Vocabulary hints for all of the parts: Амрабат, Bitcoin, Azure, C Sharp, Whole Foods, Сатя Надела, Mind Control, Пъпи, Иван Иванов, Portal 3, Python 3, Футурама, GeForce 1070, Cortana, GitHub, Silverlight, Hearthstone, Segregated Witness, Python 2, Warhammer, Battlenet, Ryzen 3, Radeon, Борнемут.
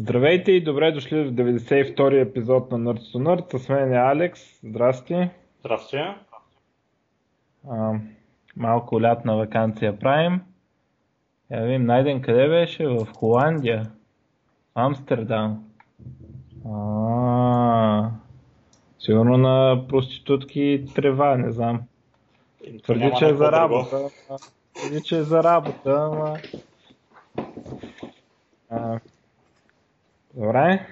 Здравейте и добре дошли в 92-и епизод на Nerds to Nerds. С мен е Алекс. Здрасти. Здрасти. Малко лятна ваканция правим. Я видим, Найден къде беше? В Холандия. Амстердам. Сигурно на проститутки трева, не знам. Твърди, че е за работа. Твърди, че е за работа, ама... Добре.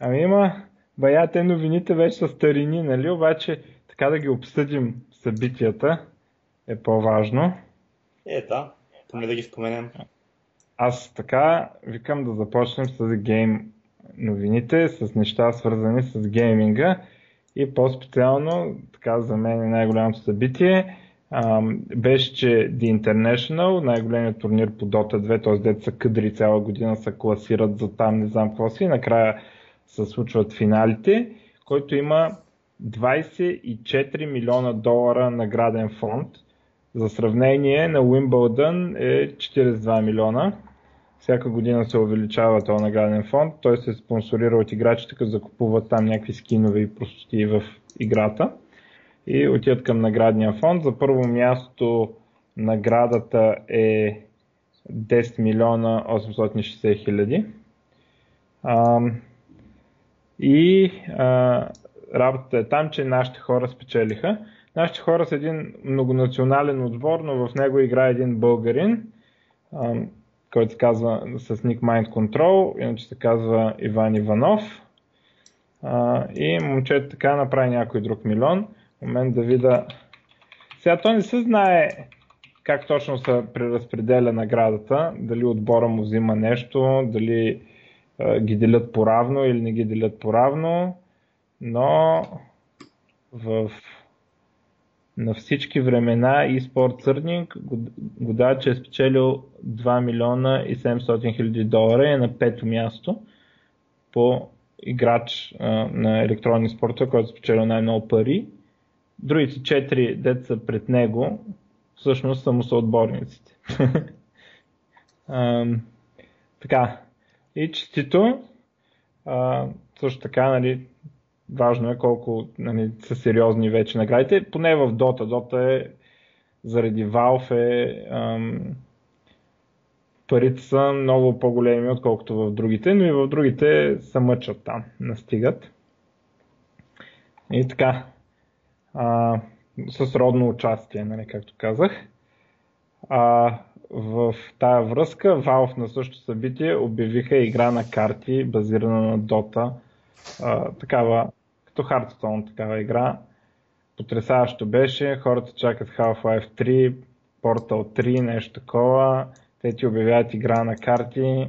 Ами има бая те новините вече са старини, нали? Обаче така да ги обсъдим събитията е по-важно. Да. Поне да ги споменем. Аз така викам да започнем с гейм новините, с неща свързани с гейминга и по-специално, така за мен е най-голямото събитие, беше, че The International, най-големият турнир по Dota 2, т.е. деца къдри цяла година се класират за там, не знам какво си, накрая се случват финалите, който има $24 милиона награден фонд. За сравнение на Уимбълдън е 42 милиона. Всяка година се увеличава този награден фонд. Той се спонсорира от играчите, като закупуват там някакви скинове и простотии в играта. И отиват към наградния фонд. За първо място наградата е 10 милиона 860 хиляди. И работата е там, че нашите хора спечелиха. Нашите хора са един многонационален отбор, но в него играе един българин, който се казва с ник Mind Control, иначе се казва Иван Иванов. И момчето така направи някой друг милион. Момент да видя. Сега той не се знае как точно се преразпределя наградата, дали отбора му взима нещо, дали ги делят поравно или не ги делят поравно, но на всички времена eSport Сърдник го дава, че е спечелил $2 милиона и $700 хиляди и е на пето място по играч на електронни спорта, който е спечелил най-много пари. Другите 4 деца пред него всъщност са му съотборниците. Така. И честито. Също така, нали, важно е колко, нали, са сериозни вече наградите. Поне в Dota. Dota е заради Valve парите са много по-големи, отколкото в другите, но и в другите се мъчат там, настигат. И така. С родно участие, нали, както казах. В тая връзка Valve на същото събитие обявиха игра на карти, базирана на Dota, такава, като Hearthstone, такава игра. Потресаващо беше, хората чакат Half-Life 3, Portal 3, нещо такова. Те ти обявяват игра на карти,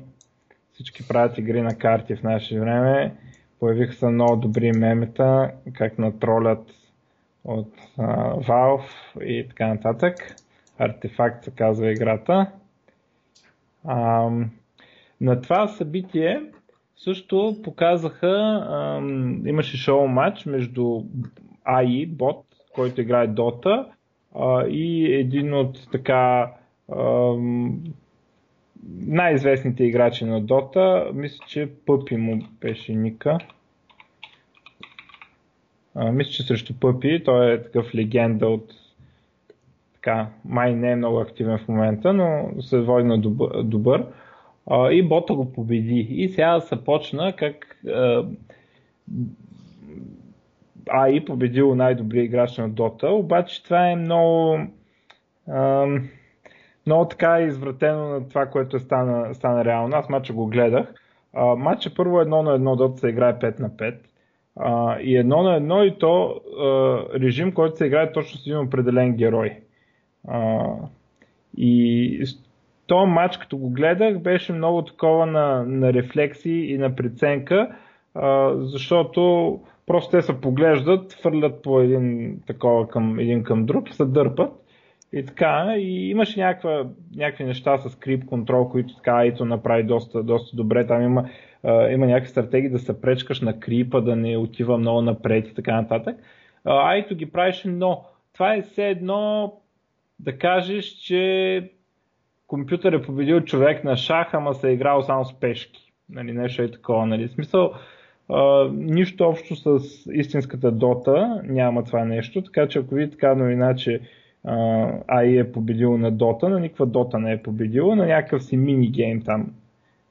всички правят игри на карти в наше време. Появиха се много добри мемета, как натролят от Valve и така нататък. Артефакт се казва играта. На това събитие също показаха, имаше шоу матч между AI, бот, който играе Dota, и един от така най-известните играчи на Dota, мисля, че Пъпи му беше ника. Мисля, че срещу Пъпи, той е такъв легенда от така, май не е много активен в момента, но се води на добър. И бота го победи. И сега се почна как AI победил най-добрия играч на Dota, обаче това е много много така извратено на това, което стана реално. Аз матча го гледах. Матча първо 1-1 Dota се играе 5-5. И 1-1 и то режим, който се играе точно с един определен герой. И този матч, като го гледах, беше много такова на рефлексии и на преценка, защото просто те се поглеждат, фърлят по един такова към един към друг, се дърпат и така. И имаше някакви неща с крип контрол, които така Айто направи доста добре. Там има някакви стратегии да се пречкаш на крипа, да не отива много напред и така нататък. Айто ги правеше, но това е все едно да кажеш, че компютър е победил човек на шах, ама се е играл само с пешки. Нали, нещо е такова. Нали. В смисъл, нищо общо с истинската Dota няма това нещо, така че ако ви така, но иначе AI е победил на Dota, на никаква Dota не е победила, на някакъв си минигейм там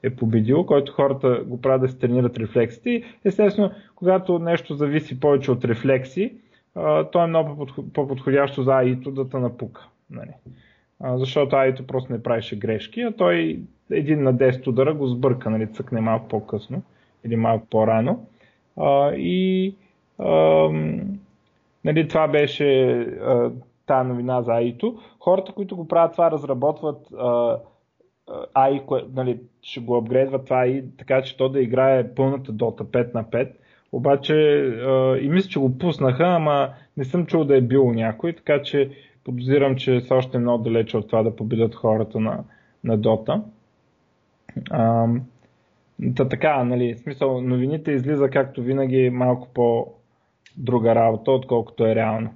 е победил, който хората го правят да се тренират рефлексите. И естествено, когато нещо зависи повече от рефлекси, то е много по-подходящо за AI-то да те напука. Нали. Защото AI-то просто не правеше грешки, а той един на 10 удара го сбърка, нали, цъкне малко по-късно или малко по-рано. Нали, това беше тая новина за AI-то. Хората, които го правят това, разработват AI, нали, ще го апгрейдват това AI, така че то да играе пълната Dota 5 на 5. Обаче и мисля, че го пуснаха, ама не съм чул да е било някой, така че подозирам, че са още много далече от това да победят хората на Dota. Така, нали, в смисъл, новините излиза както винаги малко по-друга работа, отколкото е реално.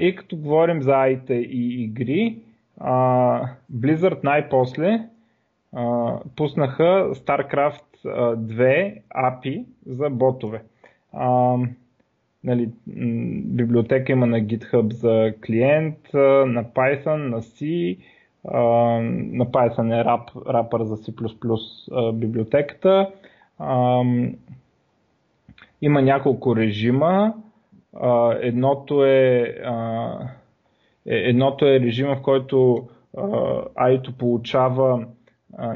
И като говорим за AI-та и игри, Blizzard най-после пуснаха StarCraft 2 API за ботове. Нали, библиотека има на GitHub за клиент, на Python, на C, на Python е рапър за C++ библиотеката. Има няколко режима. Едното е режима, в който AI-то получава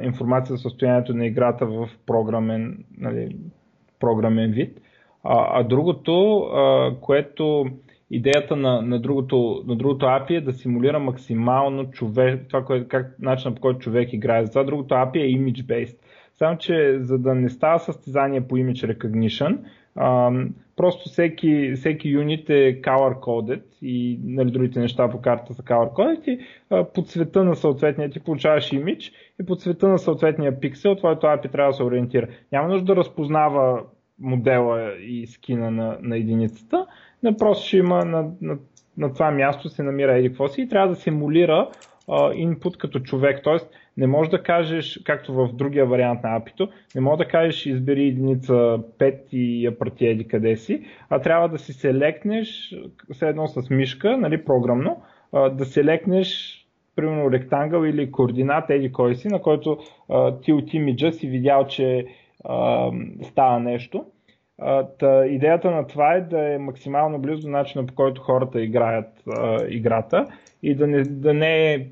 информация за състоянието на играта в програмен, нали, програмен вид. А другото, което идеята на другото API е да симулира максимално човек, това, начинът по който човек играе. За това другото API е image-based. Само, че за да не става състезание по image recognition, просто всеки юнит е color-coded и, нали, другите неща по карта са color-coded и по цвета на съответния ти получаваш имидж и по цвета на съответния пиксел твоето API трябва да се ориентира. Няма нужда да разпознава модела и скина на единицата, но просто ще има на това място се намира еди какво си и трябва да симулира input като човек, т.е. не можеш да кажеш, както в другия вариант на API-то, не можеш да кажеш избери единица 5 и я прати еди къде си, а трябва да си селектнеш, все едно с мишка, нали, програмно, да селектнеш примерно ректангъл или координат еди кой си, на който ти от имиджа си видял, че става нещо. Идеята на това е да е максимално близо до начина, по който хората играят играта и да не е.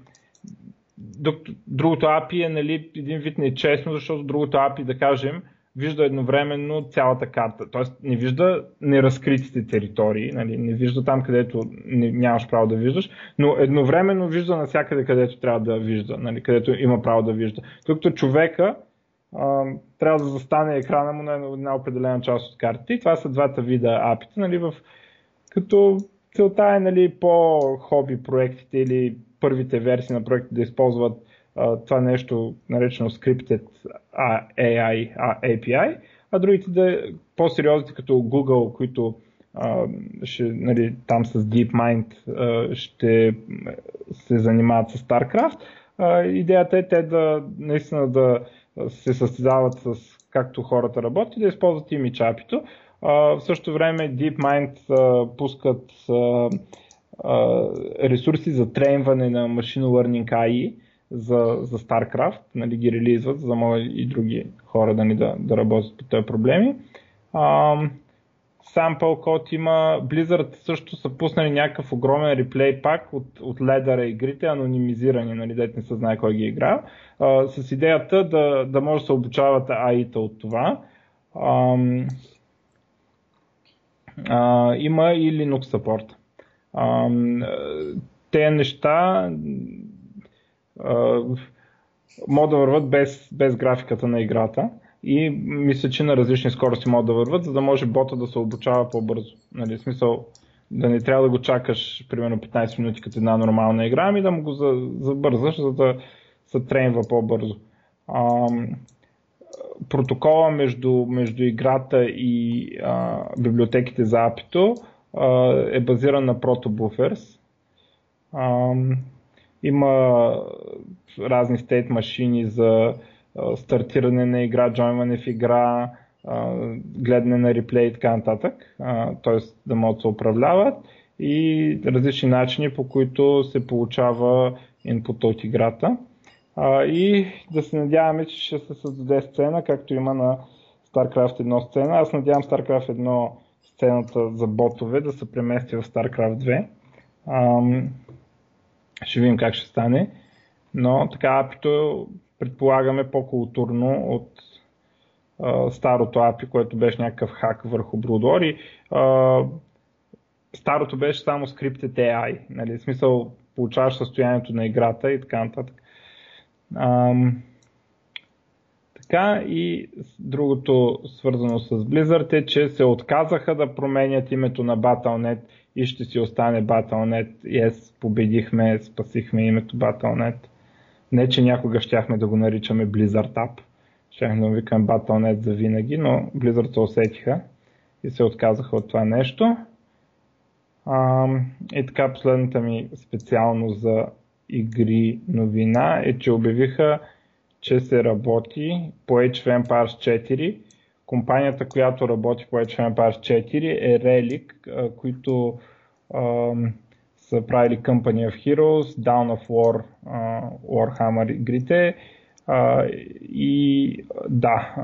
Другото API е, нали, един вид нечестно, защото другото API, да кажем, вижда едновременно цялата карта. Тоест не вижда неразкритите територии, нали, не вижда там, където нямаш право да виждаш, но едновременно вижда навсякъде, където трябва да вижда, нали, където има право да вижда. Докато човека трябва да застане екрана му на една определена част от картите. И това са двата вида API-та, нали, като целта е, нали, по хоби проектите или първите версии на проекти да използват това нещо, наречено Scripted AI API, а другите по-сериозните, като Google, които ще, нали, там с DeepMind ще се занимават с StarCraft. Идеята е те да наистина да се състезават с както хората работи, да използват имидж API-то. В същото време DeepMind пускат ресурси за тренване на Machine Learning AI за StarCraft, нали, ги релизват, за да могат и други хора да работят по тези проблеми. Sample Code има, Blizzard също са пуснали някакъв огромен реплей пак от ледера игрите, анонимизирани, нали, дете не се знае кой ги игра, с идеята да може да се обучават AI-та от това. Има и Linux support. Те неща могат да върват без графиката на играта и мисля, че на различни скорости могат да върват, за да може бота да се обучава по-бързо. Нали, в смисъл да не трябва да го чакаш примерно 15 минути като една нормална игра, ами да му го забързаш, за да се тренва по-бързо. Протокола между играта и библиотеките за API-то е базиран на Protobufers. Има разни state машини за стартиране на игра, джойнване в игра, гледане на реплей и така нататък, т.е. да могат да се управляват и различни начини, по които се получава инпут от играта. И да се надяваме, че ще се създаде сцена, както има на StarCraft 1 сцена. Аз надявам StarCraft 1 сцената за ботове да се премести в StarCraft 2. Ще видим как ще стане, но така API-то предполагаме по-културно от старото API, което беше някакъв хак върху Broodwar и старото беше само скриптите AI, нали? В смисъл получаваш състоянието на играта и така нататък. Така, и другото свързано с Blizzard е, че се отказаха да променят името на Battlenet и ще си остане Battlenet. Yes, победихме, спасихме името Battlenet. Не, че някога щяхме да го наричаме Blizzard App. Щяхме да викаме Battlenet за винаги, но Blizzard се усетиха и се отказаха от това нещо. И така, последната ми специално за игри новина е, че обявиха, че се работи по Age of Empires 4. Компанията, която работи по Age of Empires 4 е Relic, които са правили Company of Heroes, Dawn of War, Warhammer игрите. И да,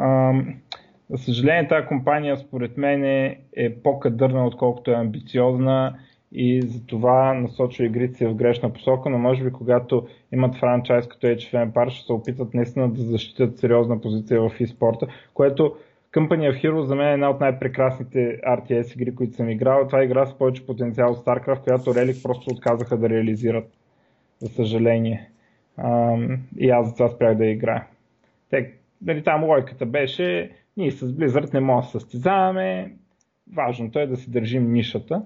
за съжаление тази компания според мен е по-кадърна, отколкото е амбициозна и затова насочва игрите си в грешна посока, но може би когато имат франчайз като Age of Empires ще се опитат наистина да защитят сериозна позиция в e-спорта, което Company of Heroes за мен е една от най-прекрасните RTS игри, които съм играл. Това игра с повече потенциал от StarCraft, която Relic просто отказаха да реализират, за съжаление. И аз за това спрях да играя. Нали, там логиката беше, ние с Blizzard не може да състезаваме, важното е да си държим нишата.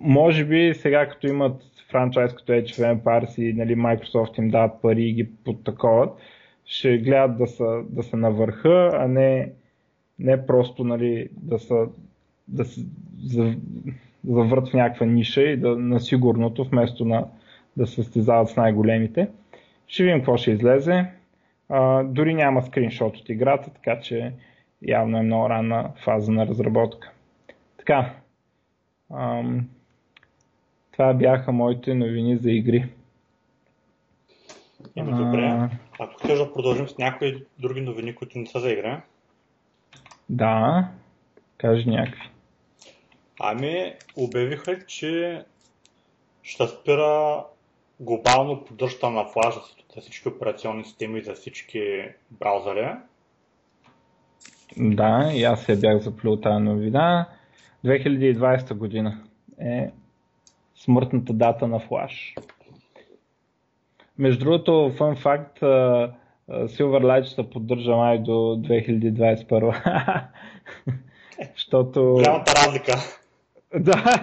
Може би сега като имат франчайз като Age of Empires и нали, Microsoft им дават пари и ги подтаковат, ще гледат да са на върха, а не просто нали, да се завърт в някаква ниша и да, на сигурното, вместо да се състезават с най-големите. Ще видим какво ще излезе. Дори няма скриншот от играта, така че явно е много ранна фаза на разработка. Така, това бяха моите новини за игри. Добре, ако ще да продължим с някои други новини, които не са за игра. Да, кажи някакви. Обявиха, че ще спира глобално поддръжката на Flash за всички операционни системи и за всички браузъри. Да, и аз се бях заплюл тази новина. 2020 година е смъртната дата на Flash. Между другото, fun fact, Silverlight ще поддържа май до 2021. Щото... голямата разлика. Да.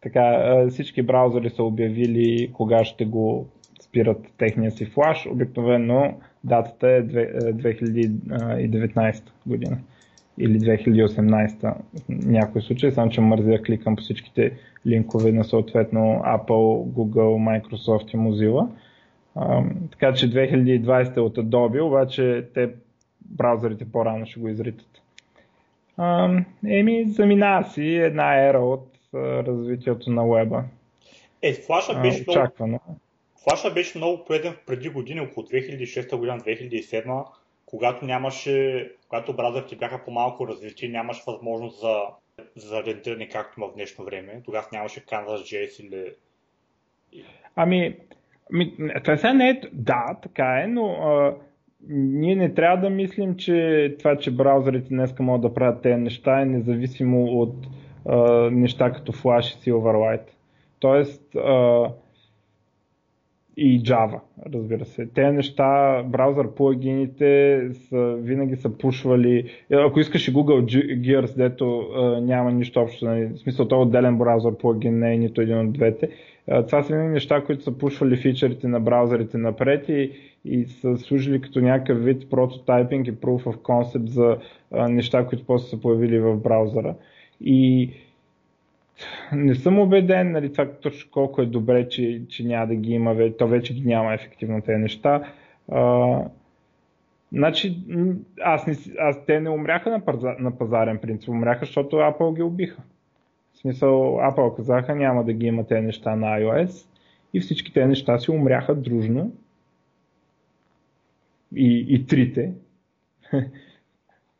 Така, всички браузъри са обявили кога ще го спират техния си флаш. Обикновено датата е 2019 година или 2018 в някои случаи, само че мързи да кликам по всичките линкове на съответно Apple, Google, Microsoft и Mozilla. Така че 2020 е от Adobe, обаче те браузърите по-рано ще го изритат. Замина си една ера от развитието на уеба. Флашът беше много преден преди години, около 2006 година, 2007, когато браузърите бяха по-малко развити, нямаше възможност за рендиране както има в днешно време. Тогава нямаше Canvas.js или... това сега не е... Да, така е, но ние не трябва да мислим, че това, че браузърите днеска могат да правят тези неща е независимо от неща като Flash и Silverlight. Тоест и Java, разбира се. Те неща, браузър плагините винаги са пушвали. Ако искаш и Google Gears, дето няма нищо общо, в смисъл този отделен браузър плагин не е нито един от двете. Това са винаги неща, които са пушвали фичерите на браузърите напред и са служили като някакъв вид прототайпинг и proof of concept за неща, които после са появили в браузъра. И Не съм убеден, нали, това точно колко е добре, че няма да ги има, то вече ги няма ефективно тези неща. Значи, те не умряха на пазарен принцип, умряха, защото Apple ги убиха. В смисъл, Apple казаха, няма да ги има тези неща на iOS и всички тези неща си умряха дружно. И трите.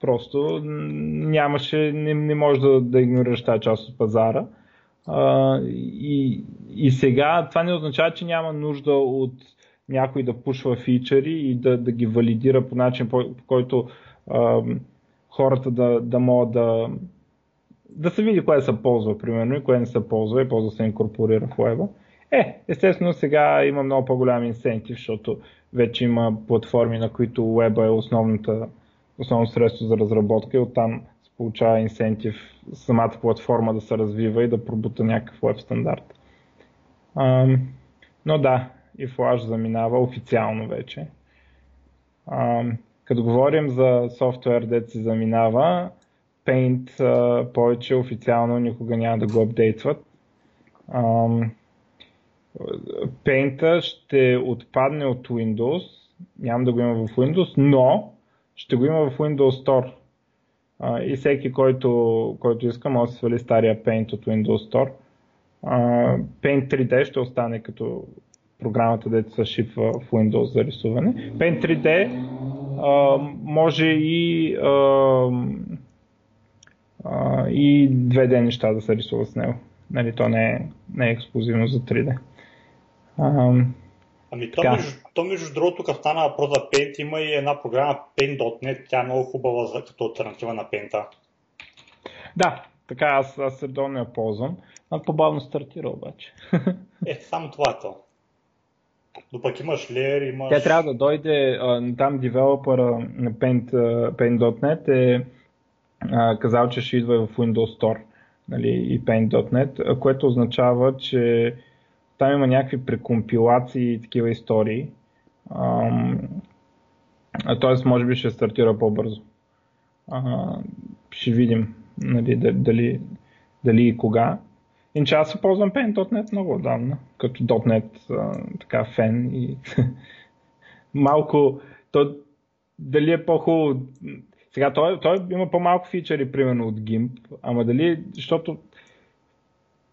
Просто нямаше, не може да игнорираш тази част от пазара. И сега това не означава, че няма нужда от някой да пушва фичъри и да ги валидира по начин, по който хората да могат да се види кое се ползва, примерно, и кое не се ползва и после да се инкорпорира в уеба. Естествено, сега има много по-голям инсентив, защото вече има платформи, на които уеба е основно средство за разработка и оттам се получава инсентив самата платформа да се развива и да пробута някакъв уеб стандарт. Но да, и Flash заминава официално вече. Като говорим за софтуер, дето си заминава, Paint повече официално никога няма да го апдейтват. Paint ще отпадне от Windows, няма да го има в Windows, но ще го има в Windows Store. И всеки, който иска, може да се свали стария Paint от Windows Store. Paint 3D ще остане като програмата, дето се шипва в Windows за рисуване. Paint 3D може и 2D неща да се рисуват с него. Нали, то не е ексклюзивно за 3D. Между другото, като стана въпрос за Paint, има и една програма Paint.NET, тя е много хубава като алтернатива на Paint. Да, така аз редовно я ползвам. По-бавно стартира обаче. Само това е то. Но пък имаш layer, имаш... Тя трябва да дойде, там девелопера на Paint.NET е казал, че ще идва в Windows Store, нали, и Paint.NET, което означава, че там има някакви прекомпилации и такива истории. Т.е. може би ще стартира по-бързо. Ще видим, нали, дали и кога. Иначе аз се ползвам Paint.NET много отдавна, като .NET така фен и малко, то дали е по-хубаво, сега той има по-малко фичъри, примерно от GIMP, ама дали, защото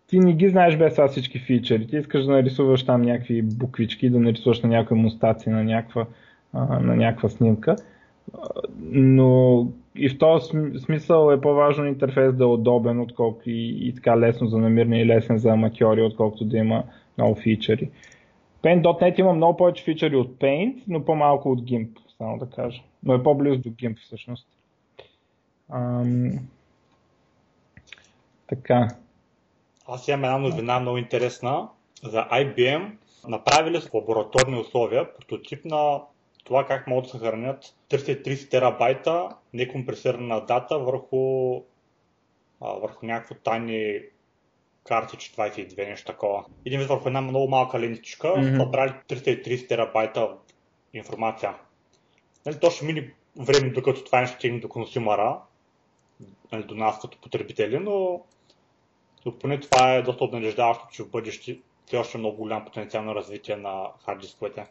ти не ги знаеш без това всички фичъри, ти искаш да нарисуваш там някакви буквички, да нарисуваш на някакви мустаци, на някаква снимка, но и в този смисъл е по-важно интерфейс да е удобен, отколкото и така лесно за намиране и лесен за аматьори, отколкото да има много фичъри. Paint.NET има много повече фичъри от Paint, но по-малко от GIMP, само да кажа. Но е по-близо до GIMP всъщност. Така. Аз имам една новина много интересна за IBM. Направили са в лабораторни условия прототип на това как могат да се хранят 330 терабайта некомпресирана дата върху някакво тайни картич, 22 нещо такова. Един вид върху една много малка лентичка, събрали 330 терабайта информация. Нали, то ще мине време, докато това не ще стигне до консюмера, нали, до нас като потребители, но поне това е доста обнадеждаващо, че в бъдеще все още много голям потенциално развитие на хард-дисковете.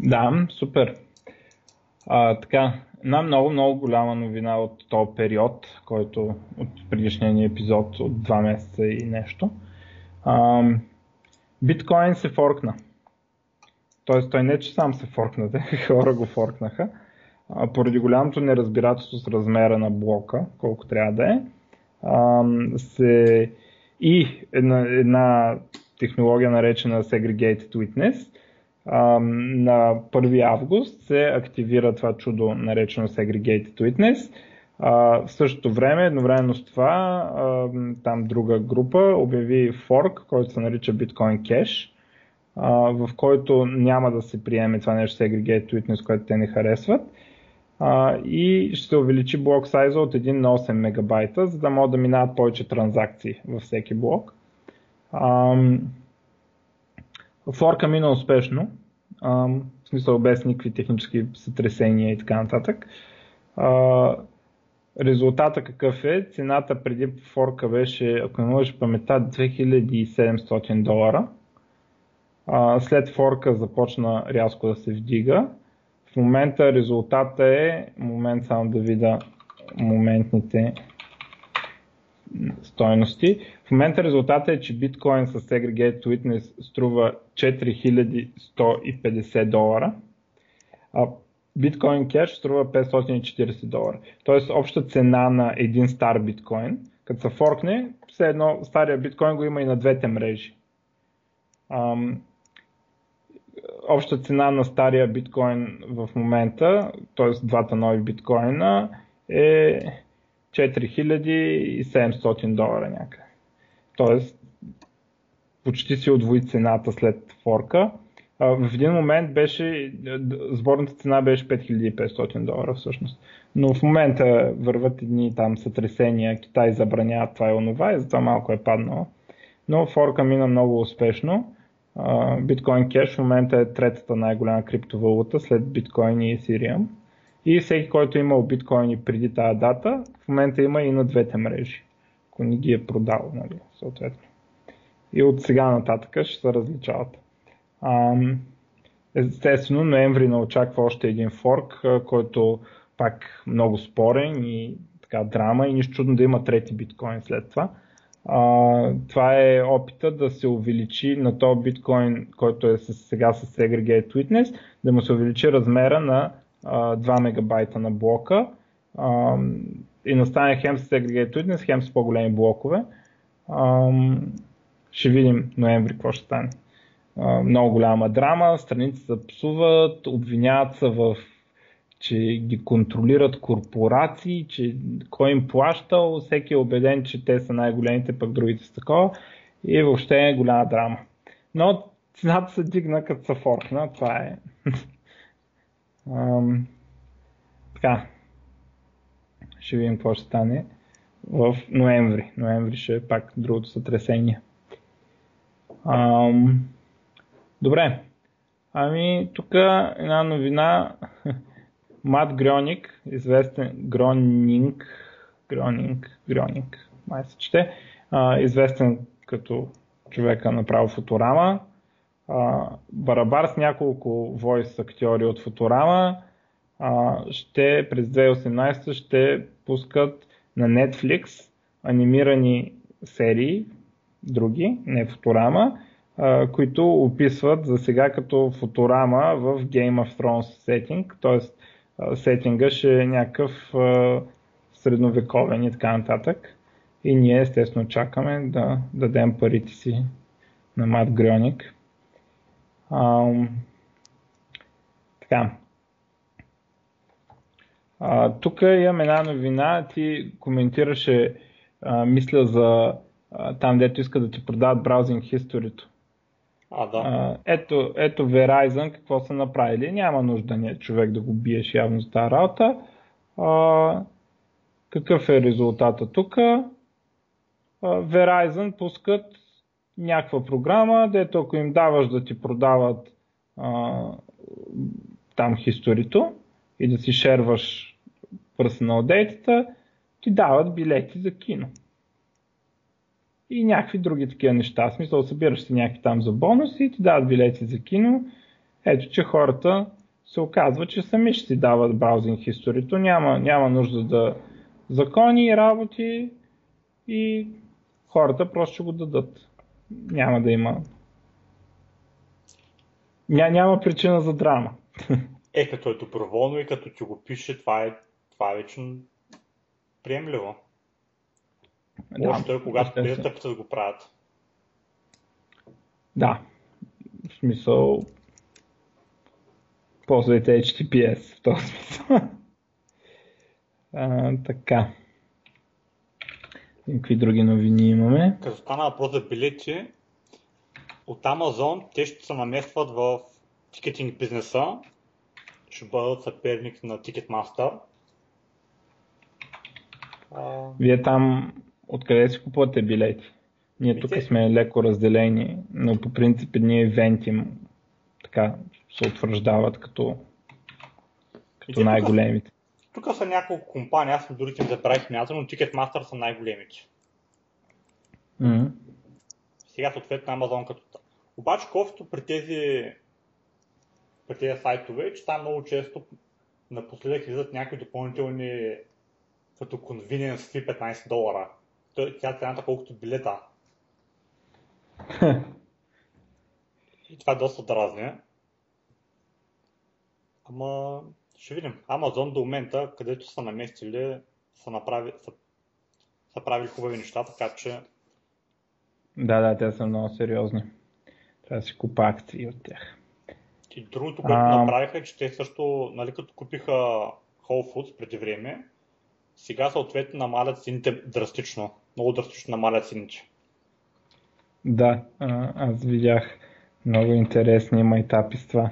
Да, супер. Така, една много голяма новина от този период, който от предишния ни епизод от 2 месеца и нещо. Биткоин се форкна. Тоест той не че сам се форкна, хора го форкнаха. Поради голямото неразбирателство с размера на блока, колко трябва да е. И една технология, наречена Segregated Witness. На 1 август се активира това чудо, наречено Segregated Witness. В същото време, едновременно с това, там друга група обяви форк, който се нарича Bitcoin Cash, в който няма да се приеме това нещо Segregated Witness, което те не харесват. И ще се увеличи блок сайза от 1 на 8 мегабайта, за да могат да минават повече транзакции във всеки блок. Форка мина успешно, в смисъл без никакви технически сътресения и така нататък. резултата какъв е? Цената преди форка беше, ако не можеш паметта, $2700. След форка започна рязко да се вдига. В момента резултата е, момент само да видя моментните стойности. В момента резултата е, че биткоин с Segregated Witness струва $4150. Bitcoin Cash струва $540. Тоест обща цена на един стар биткоин, като се форкне, все едно стария биткоин го има и на двете мрежи. Обща цена на стария биткоин в момента, т.е. двата нови биткоина е $4700 някъде. Тоест почти си удвои цената след форка. В един момент беше, сборната цена беше $5500 всъщност. Но в момента върват едни там сътресения, Китай забранява това и онова и затова малко е паднало. Но форка мина много успешно. Bitcoin Cash в момента е третата най-голяма криптовалута след Bitcoin и Ethereum. И всеки, който е имал биткоини преди тази дата, в момента има и на двете мрежи, ако не ги е продал, нали, съответно. И от сега нататък ще се различават. Естествено, ноември не очаква още един форк, който пак много спорен и така драма, и нищо чудно да има трети биткоин след това. Това е опита да се увеличи на този биткоин, който е сега с Segregated Witness, да му се увеличи размера на 2 мегабайта на блока и настане хем с Segregated Witness, хем с по-големи блокове. Ще видим ноември какво ще стане. Много голяма драма, страници се псуват, обвиняват се в, че ги контролират корпорации, че кой им плащал, всеки е убеден, че те са най-големите, пък другите са такова и въобще е голяма драма. Но цената се дигна като са форкна, това е. Така, ще видим какво ще стане в ноември. Ноември ще е пак другото сътресение. Добре, ами тук една новина. Мат Грьоник, известен Грьонинг, май се чете, известен като човека направо Футурама, барабар с няколко войс актьори от Футурама, ще през 2018 ще пускат на Netflix анимирани серии, други, не Футурама, които описват за сега като Футурама в Game of Thrones сетинг, т.е. сетинга ще е някакъв средновековен и така нататък. И ние естествено чакаме да дадем парите си на Мат Грьоник. Така. Тук имам една новина, ти коментираше, мисля за там, дето иска да ти продават браузинг хисторито. Да. Ето Verizon какво са направили. Няма нужда човек да го биеш явно за тази работа. Какъв е резултата тук? Verizon пускат някаква програма, дето ако им даваш да ти продават там хисторито и да си шерваш personal data-та, ти дават билети за кино. И някакви други такива неща. В смисъл, събираш се някакви там за бонуси и ти дават билети за кино. Ето, че хората се оказва, че сами ще си дават браузинг хисторито. Няма нужда да закони и работи и хората просто ще го дадат. Няма да има. Няма причина за драма. Като е доброволно и като ти го пише, това е вечно приемливо. Още да, когато те тъпта да го правят. Да, в смисъл, ползвайте HTTPS в този смисъл. Така. Какви други новини имаме? Като стана въпрос за билети, от Amazon те ще се наместват в тикетинг бизнеса, ще бъдат съперник на Ticketmaster. Вие там откъде си купувате билети? Ние тук сме леко разделени, но по принцип ние ивентим така се утвърждават като най-големите. Тук са няколко компании, аз дори им забравих имената, но Ticketmaster са най-големите. Mm-hmm. Сега съответно Amazon като така. Обаче кофето при тези сайтове, че там много често напоследък излизат някои допълнителни като convenience fee $15. Тя цената колкото билета. И това е доста дразни. Ама ще видим. Amazon до момента, където са наместили, са правили хубави неща, така че... Да, те са много сериозни. Трябва да си купа акции от тях. И другото, което направиха, е, че те също, нали, като купиха Whole Foods преди време, сега съответно намалят цените драстично. Много драстично намалят цените. Да, аз видях много интересни майтапи с това.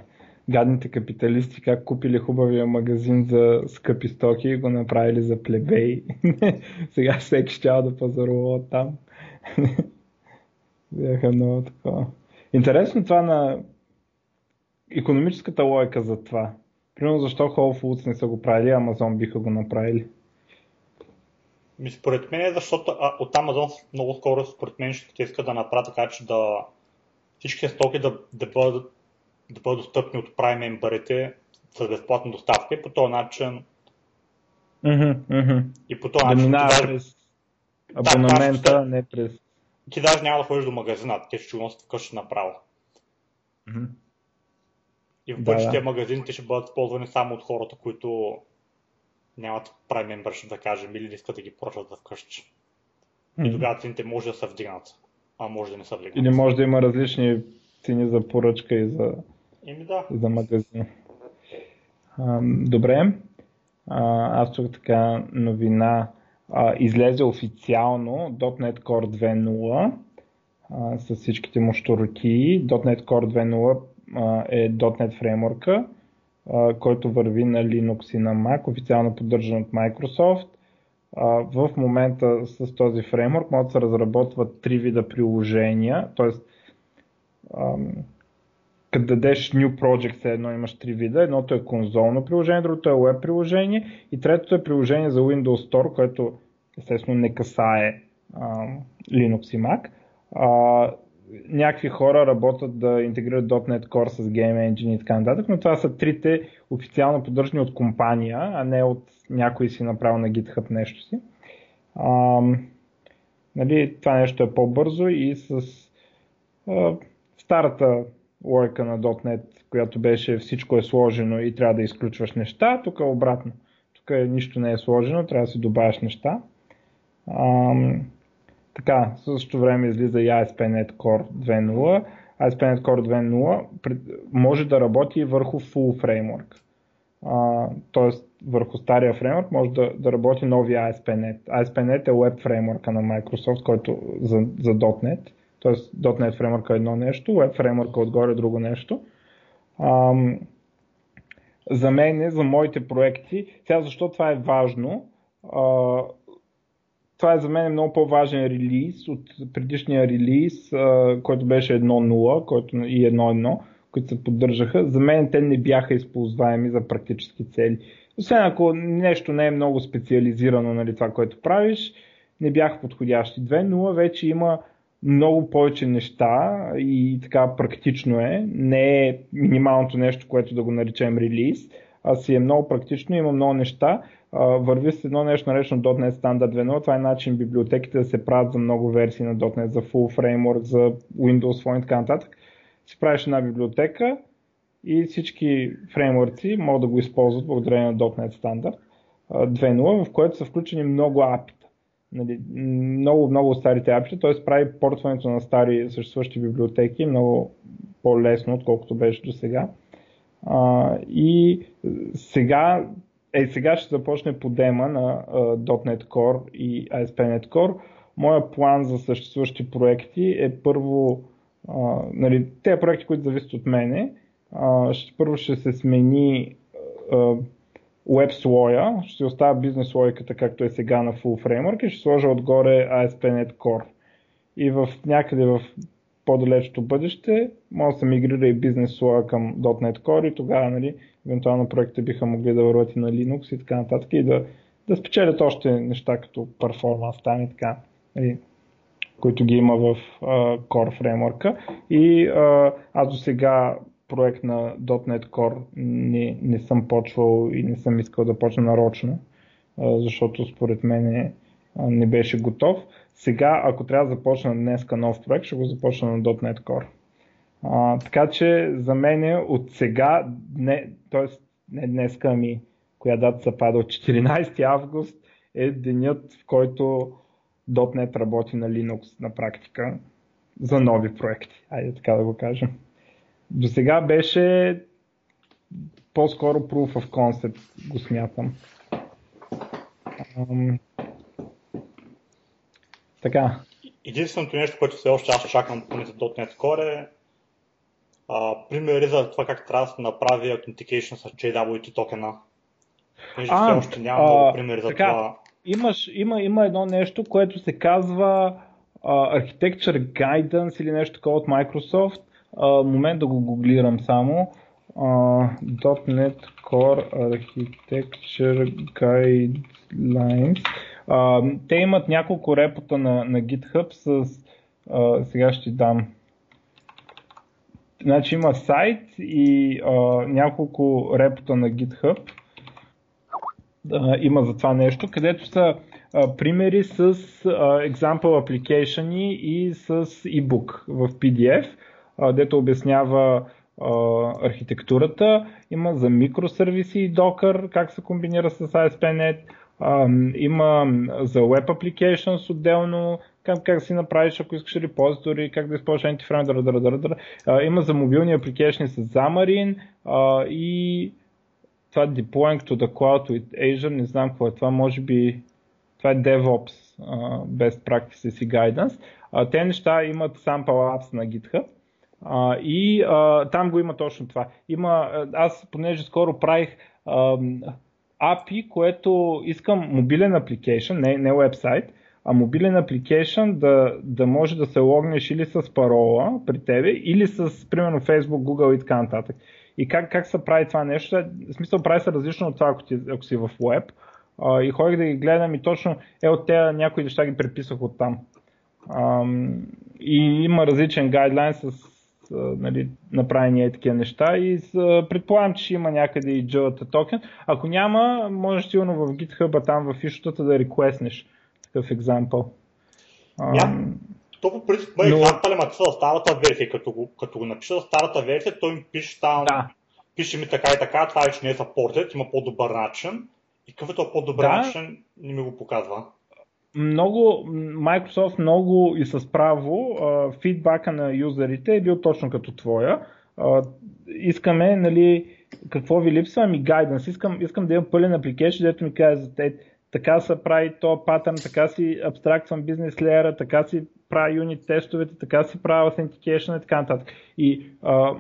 Гадните капиталисти как купили хубавия магазин за скъпи стоки и го направили за плебей. Сега всеки щял да пазарува там. Бяха много такова. Интересно това на икономическата логика за това. Примерно защо Whole Foods не са го правили, а Amazon биха го направили. Според мен е защото от Amazon много скоро според мен ще иска да направят така, че да всички стоки да бъдат достъпни от Prime мембърите с безплатна доставка и по този начин и по този начин абонамента, да, не през... Ти даже няма да ходиш до магазина, те ще го вкъщи направо. Mm-hmm. И в бъдещите магазините ще бъдат използвани само от хората, които нямат Prime membership, да кажем, или не искат да ги поръчат за вкъщи. Mm-hmm. И тогава цените може да се вдигнат, а може да не се вдигнат. Или може да има различни цени за поръчка и за, и за магазин. Добре, аз тук така новина. Излезе официално .NET Core 2.0 с всичките му щуротии. .NET Core 2.0 е .NET Framework, който върви на Linux и на Mac, официално поддържан от Microsoft. В момента с този фреймворк могат да се разработват 3 вида приложения, т.е. Като дадеш New Project, все едно имаш 3 вида. Едното е конзолно приложение, другото е web приложение и третото е приложение за Windows Store, което естествено не касае Linux и Mac. Някакви хора работят да интегрират .NET Core с Game Engine и така нататък, но това са трите официално поддържани от компания, а не от някой си направил на GitHub нещо си. Нали, това нещо е по-бързо и с старата логика на .NET, която беше всичко е сложено и трябва да изключваш неща, тук е обратно. Тук нищо не е сложено, трябва да си добавяш неща. Така, в същото време излиза и ASP.NET Core 2.0. ASP.NET Core 2.0 може да работи върху full фреймворк. Т.е. върху стария фреймворк може да работи новия ASP.NET. ASP.NET е web фреймворка на Microsoft, който за .NET. Т.е. .NET фреймворка е едно нещо, web фреймворка отгоре е друго нещо. За мен, за моите проекти, сега защо това е важно? Това е за мен много по-важен релиз от предишния релиз, който беше 1.0 който и 1.1, които се поддържаха. За мен те не бяха използваеми за практически цели. Освен ако нещо не е много специализирано, нали, това, което правиш, не бяха подходящи. 2.0 вече има много повече неща и така практично е. Не е минималното нещо, което да го наречем релиз, а си е много практично, има много неща. Върви с едно нещо наречено .NET Standard 2.0, това е начин библиотеките да се правят за много версии на .NET, за Full Framework, за Windows Phone и така нататък. Си правиш една библиотека и всички фреймворци могат да го използват благодарение на .NET Standard 2.0, в което са включени много апита. Много старите апита, т.е. прави портването на стари съществуващи библиотеки много по-лесно, отколкото беше до сега. И сега ще започне подема на .NET Core и ASP.NET Core. Моя план за съществуващи проекти е първо, нали, тези проекти, които зависят от мене, първо ще се смени web слоя, ще оставя бизнес логиката както е сега на Full Framework и ще сложа отгоре ASP.NET Core. И в някъде в по-далечното бъдеще може да се мигрира и бизнес слоя към .NET Core и тогава, нали, евентуално проектите биха могли да върват и на Linux и така нататък и да спечелят още неща като перформанс там и така, нали, които ги има в Core фреймворка. И аз до сега проект на .NET Core не съм почвал и не съм искал да почна нарочно, защото според мен не беше готов. Сега, ако трябва да започна днеска нов проект, ще го започна на .NET Core. Така че за мен от сега, т.е. не днеска, ами коя дата се пада от 14 август е денят, в който .NET работи на Linux на практика за нови проекти. Айде така да го кажем. До сега беше по-скоро proof of concept, го смятам. Така. Единственото нещо, което все още аз чакам поне за .NET Core е примери за това как трябва да се направи authentication с JWT токена. Понеже все още няма много примери за така, това. Има едно нещо, което се казва Architecture Guidance или нещо такова от Microsoft. Момент да го гуглирам само. .NET Core Architecture Guidelines. Те имат няколко репота на GitHub с... сега ще дам. Значи има сайт и няколко репота на GitHub. Има за това нещо, където са примери с example application и с ebook в PDF, дето обяснява архитектурата. Има за микросервиси и Docker, как се комбинира с ASP.NET. Има за Web Applications отделно, как си направиш, ако искаш репозитори, как да използваш антифрейм, има за мобилни апликейшни с Xamarin и това Deploying to the Cloud with Azure, не знам какво е това, може би това е DevOps, Best Practices и Guidance. Те неща имат sample apps на GitHub и там го има точно това. Аз понеже скоро правих API, което искам мобилен апликейшън, не уебсайт, а мобилен апликейшън да може да се логнеш или с парола при тебе, или с примерно Facebook, Google и така нататък. И как се прави това нещо? В смисъл, прави се различно от това, ако си в web. И ходих да ги гледам и точно от тези някои неща ги преписах от там. И има различен гайдлайн с нали, направени такива неща и предполагам, че има някъде и JWT токен. Ако няма, можеш сигурно в GitHub-а там в фишотата да реквестнеш такъв екзампъл. То по принцип май екзампълемата за старата версия, като го напиша за старата версия, той ми пише там, пише ми така и така, това вече не е съпортът, има по-добър начин и какъвто по-добър начин не ми го показва. Microsoft много и с право фидбака на юзерите е бил точно като твоя. Искаме, нали, какво ви липсва? Ами гайденс. Искам да имам пълен апликейшн, дето ми казва, така се прави то патърн, така си абстрактвам бизнес леера, така си правя юнит тестовете, така си правя authentication и така нататък. И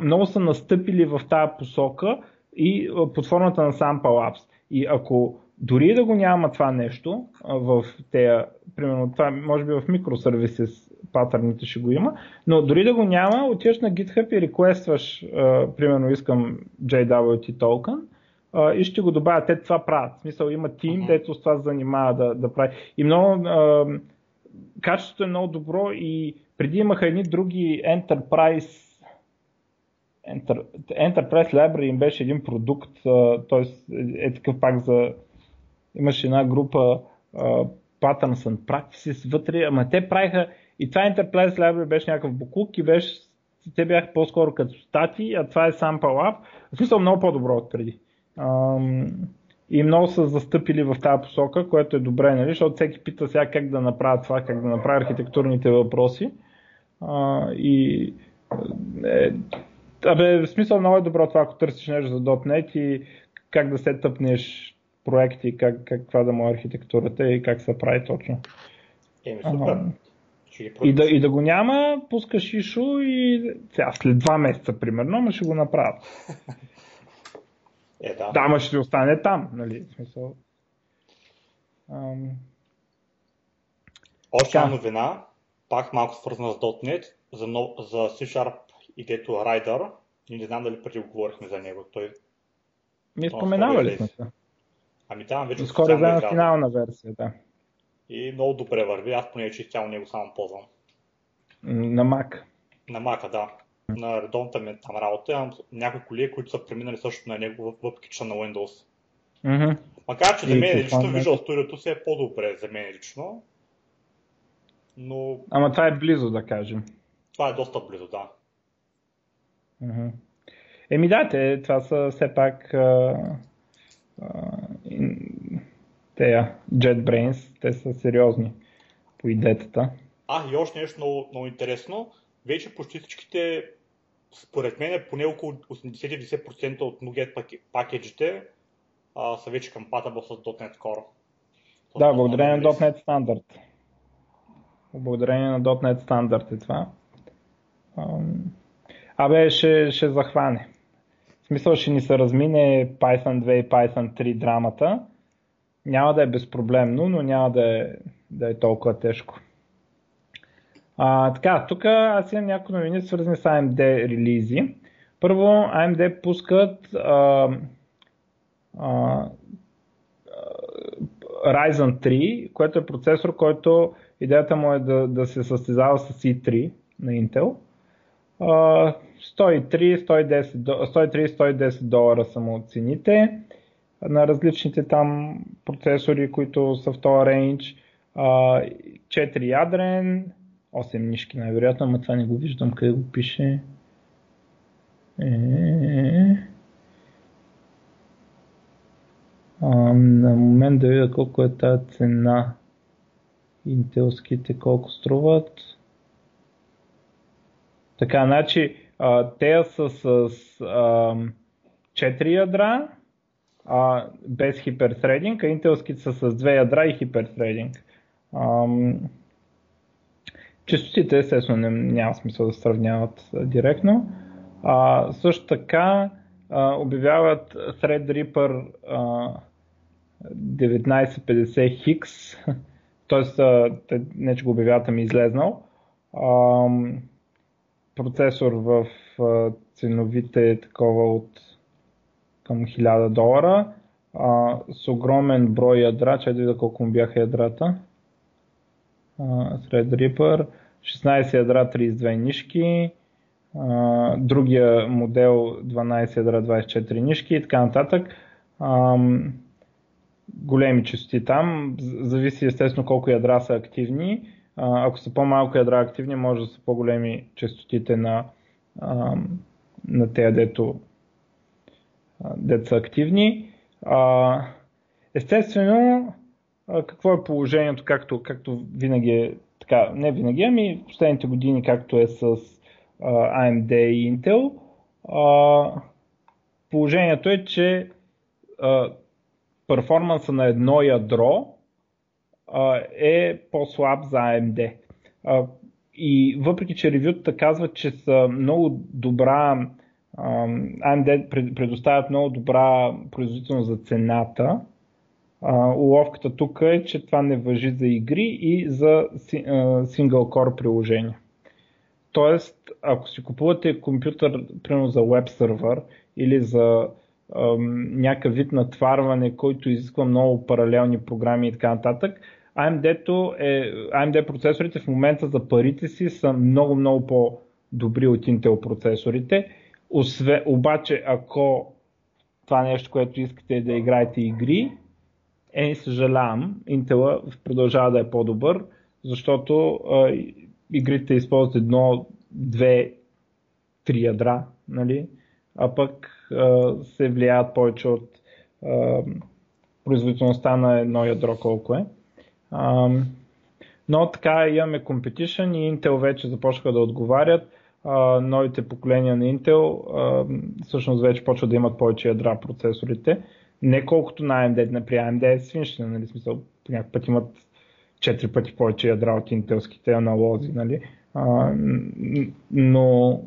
много са настъпили в тази посока и под формата на sample apps. И ако дори да го няма това нещо, в тея, примерно това, може би в микросервиси с патърните ще го има, но дори да го няма, отиваш на GitHub и реквестваш, примерно искам JWT токен и ще го добавят. Те това правят. В смисъл има тим, дето с това занимава да прави. И много качеството е много добро и преди имаха едни други Enterprise Library им беше един продукт, т.е. е такъв пак за... Имаше една група Patterns and Practices вътре, ама те правиха... И това Enterprise Library беше някакъв буклук и те бяха по-скоро като стати, а това е Sample Lab. В смисъл много по-добро от преди. И много са застъпили в тази посока, което е добре, нали? Защото всеки пита сега как да направя това, как да направя архитектурните въпроси. В смисъл много е добро това, ако търсиш нещо за .NET и как да се тъпнеш проекти, каква да му е архитектурата и как се прави точно. И да го няма, пускаш ишо и след 2 месеца примерно, ама ще го направят. Да, ама ще остане там, нали? В смисъл. Още една новина. пак малко свързана с .NET, за C-Sharp идето Rider. И не знам дали преди говорихме за него. Той... Ми споменавали сме се. Ами там вече скоро за финална версия, да. И много добре върви, аз поне изцяло него само ползвам. На Mac. На Mac, да. На редовната ми там работа имам някои колеги, които са преминали също на него, въпреки че на Windows. Mm-hmm. Макар че за мен лично Visual Studio си е по-добре за мен лично. Но... Ама това е близо, да кажем. Това е доста близо, да. Mm-hmm. Еми да, те, това са все пак тея JetBrains, те са сериозни по идеята. А, и още нещо много, много интересно. Вече почти всичките, според мен, поне около 80-90% от NuGet пакеджите са вече compatible с .NET Core. С да, благодарение на .NET Standard. Благодарение на .NET Standard е това. Абе, ще захване. В смисъл ще ни се размине Python 2 и Python 3 драмата. Няма да е безпроблемно, но няма да е толкова тежко. Така, тук аз имам някои новини свързани с AMD релизи. Първо, AMD пускат Ryzen 3, което е процесор, който идеята му е да се състезава с i3 на Intel. 130-110 долара са му цените на различните там процесори, които са в този рейндж. 4 ядрен, 8 нишки най-вероятно, но това не го виждам къде го пише. На момент да видя колко е тази цена. Интелските колко струват. Така, значи, те са с 4 ядра, без хипертрединг, а интелските са с 2 ядра и хипертрединг. Честотите, естествено, няма смисъл да сравняват директно. Също така обявяват Threadripper 1950X, т.е. не че го обявяват, ами излезнал. Процесор в ценовите е такова от към 1000 долара. С огромен брой ядра, че да видя колко му бяха ядрата. Threadripper, 16 ядра, 32 нишки, другия модел 12 ядра, 24 нишки и така нататък. Големи частоти там, зависи естествено колко ядра са активни. Ако са по-малко ядра активни, може да са по-големи частотите на тези, дето са активни. Естествено, какво е положението, както винаги е, така, не винаги, ами в последните години, както е с AMD и Intel, положението е, че перформанса на едно ядро е по-слаб за AMD. И въпреки, че ревютата казват, че са много добра, AMD предоставят много добра производителност за цената, уловката тук е, че това не важи за игри и за сингълкор приложения. Тоест, ако си купувате компютър, примерно за веб сервер или за някакъв вид натварване, който изисква много паралелни програми и така нататък, AMD процесорите в момента за парите си са много по-добри от Intel процесорите. Обаче, ако това нещо, което искате е да играете игри, съжалявам, Intel продължава да е по-добър, защото игрите използват 1, 2, 3 ядра, нали? А пък се влияят повече от производителността на едно ядро колко е. Но така имаме competition и Intel вече започва да отговарят. Новите поколения на Intel всъщност вече почват да имат повече ядра процесорите. Не колкото на AMD, при AMD е свинщина, нали, смисъл, някакъв път имат 4 пъти повече ядра от интелските аналози, нали, но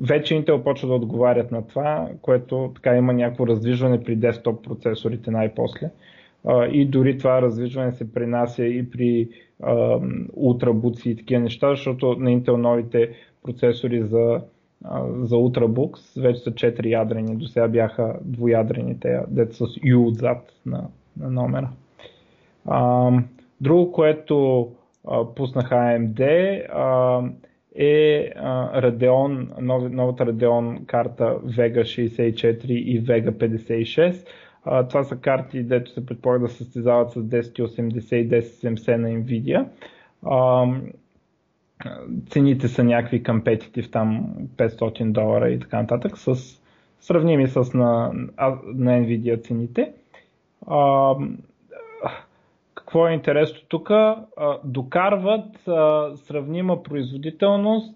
вече Intel почва да отговарят на това, което така има някакво раздвижване при десктоп процесорите най-после. и дори това развичване се пренася и при ултрабукс и такива неща, защото на Intel новите процесори за ултрабукс вече са 4 ядрени, до сега бяха двуядрени те, дето с U отзад на номера. Друго, което пуснаха AMD, е Radeon, новата Radeon карта Vega 64 и Vega 56. Това са карти, дето се предполага да състезават с 1080 и 1070 на NVIDIA. Цените са някакви competitive, там $500 и така нататък, сравними с на NVIDIA цените. Какво е интересно тук? Докарват сравнима производителност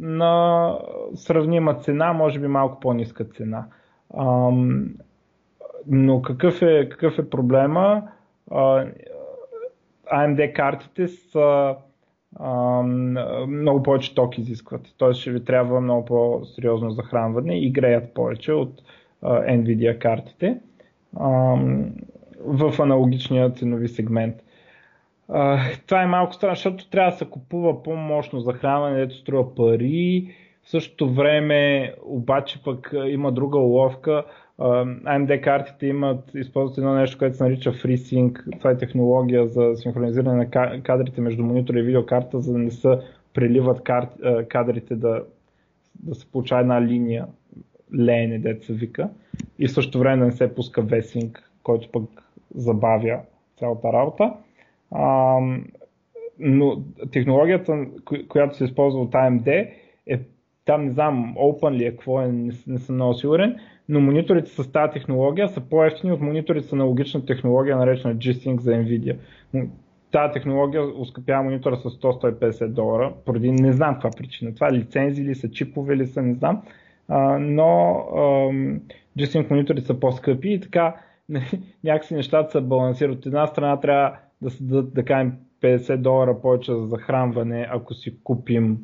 на сравнима цена, може би малко по-ниска цена. Но какъв е проблема? AMD картите са много повече ток изискват, т.е. ще ви трябва много по-сериозно захранване и греят повече от NVIDIA картите в аналогичния ценови сегмент. Това е малко странно, защото трябва да се купува по-мощно захранване, дето струва пари. В същото време обаче пък има друга уловка. AMD картите използват едно нещо, което се нарича FreeSync. Това е технология за синхронизиране на кадрите между монитора и видеокарта, за да не се преливат кадрите, да се получава една линия, леене, дето се вика. И в същото време да не се пуска V-Sync, който пък забавя цялата работа. Но технологията, която се използва от AMD, е там, не знам, Open ли е, какво е, не съм много сигурен, но мониторите с тази технология са по-евтини от мониторите с аналогична технология, наречена G-Sync за NVIDIA. Тая технология ускъпява монитора с $100-$150, поради не знам каква причина. Това лицензии ли са, чипове ли са, не знам, но G-Sync мониторите са по-скъпи и така някакси нещата се балансират. От една страна трябва да се дадат, да кажем, $50 повече за захранване, ако си купим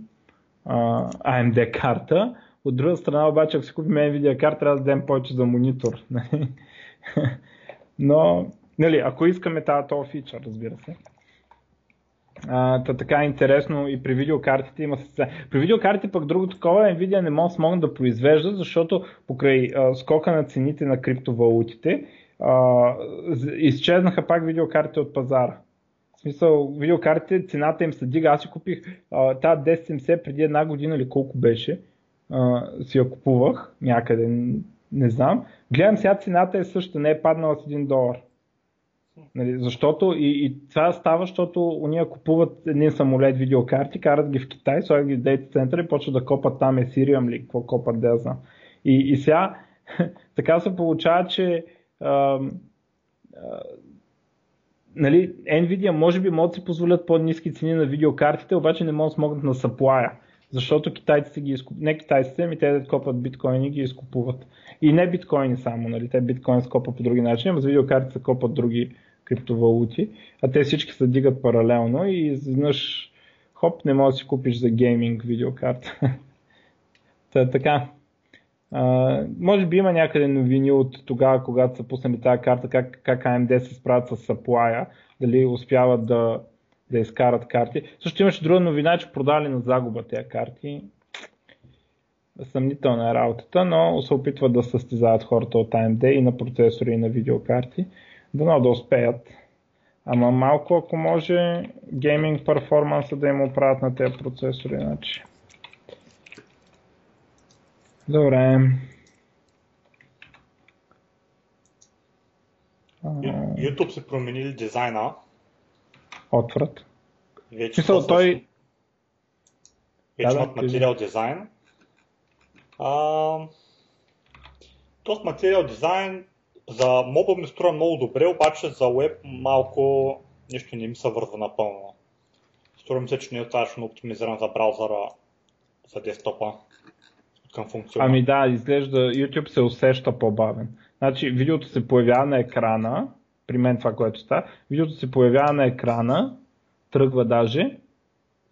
AMD карта. От друга страна обаче, ако си купим NVIDIA карта, трябва да дадем повече за монитор. Но, нали, ако искаме този фичър, разбира се. Така е интересно и при видеокартите има състезание. При видеокартите пък друго такова, NVIDIA не могат да произвеждат, защото покрай скока на цените на криптовалутите, изчезнаха пак видеокартите от пазара. В смисъл, видеокартите, цената им се дига. Аз си купих тази 1070 преди една година или колко беше. Си я купувах някъде, не знам. Гледам сега, цената е същата, не е паднала с $1. Нали, защото и това става, защото уния купуват един самолет видеокарти, карат ги в Китай, слагат ги в дейта центъра и почват да копат там Ethereum ли, какво копат, да я знам. И сега така се получава, че нали, NVIDIA може би могат да си позволят по-ниски цени на видеокартите, обаче не могат да смогнат на съплая. Защото китайците ги изкупуват. Не китайците, те да копат биткоини и ги изкупуват. И не биткоини само, нали? Те биткоин се копат по други начини, но за видеокарти се копат други криптовалути, а те всички се дигат паралелно и изведнъж хоп, не можеш да си купиш за гейминг видеокарта. Така. Може би има някъде новини от тогава, когато са пуснали тази карта, как AMD се справят с supply-а, дали успяват да изкарат карти. Също имаше друга новина, че продали на загуба тези карти. Съмнителна е работата, но се опитват да състезават хората от AMD и на процесори, и на видеокарти. Дано да успеят. Ама малко, ако може, гейминг перформанса да им оправят на тези процесори. Иначе. Добре. YouTube се променили дизайна. Отврат. Вече имат материал дизайн. Този материал дизайн за мобъл ми струва много добре, обаче за web малко нещо не ми се вързва напълно. Струва ми се, че не е точно оптимизиран за браузъра, за десктопа към функционал. Ами да, изглежда YouTube се усеща по-бавен. Значи видеото се появява на екрана. При мен това, което става. Видеото се появява на екрана, тръгва даже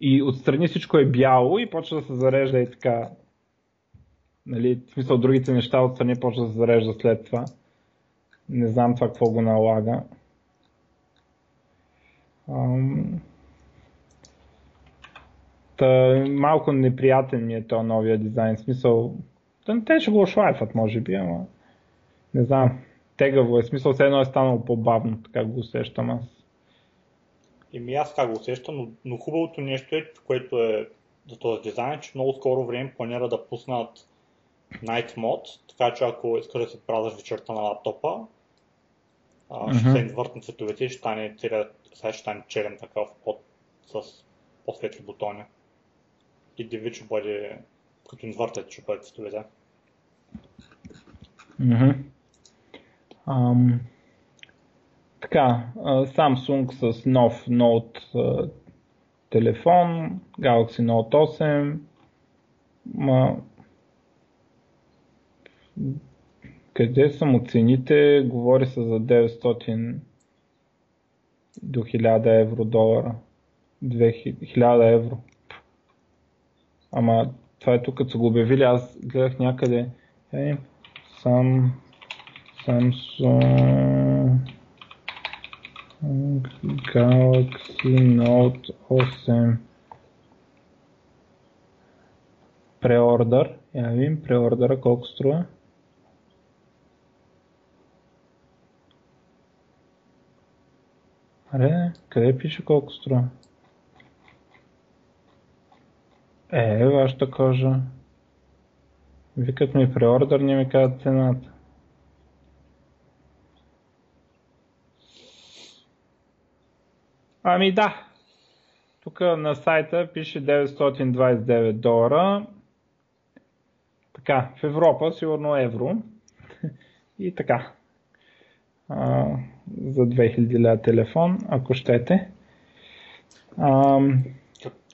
и отстрани всичко е бяло и почва да се зарежда и така. Нали, в смисъл, другите неща отстрани почва да се зарежда след това. Не знам това какво го налага. Малко неприятен ми е този новия дизайн. В смисъл, те ще го ошлайфат, може би, ама не знам. Тегаво е. Смисъл, все едно е станало по-бавно, така го усещам аз. Еми аз как го усещам, но хубавото нещо е, което е за този дизайн, че много скоро време планира да пуснат Night Mode, така че ако искаш да си празваш вечерта на лаптопа, ще се извъртнат цветовете и ще стане черен такъв под с по-светли бутони. И дивид ще бъде, като инвъртът ще бъде цветовете. Така, Samsung с нов Note телефон, Galaxy Note 8. Къде са му цените? Говори се за 900 до 1000 евро долара. 1000 евро. Ама това е тук, като са го обявили, аз гледах някъде. Samsung Galaxy Note 8 преордър. Я видим преордъра колко струва. Аре, къде пише колко струва? Вашата кожа. Викат ми преордър, не ми казват цената. Ами да, тук на сайта пише 929 долара. Така, в Европа сигурно евро. И така. За 2000 лева телефон, ако щете.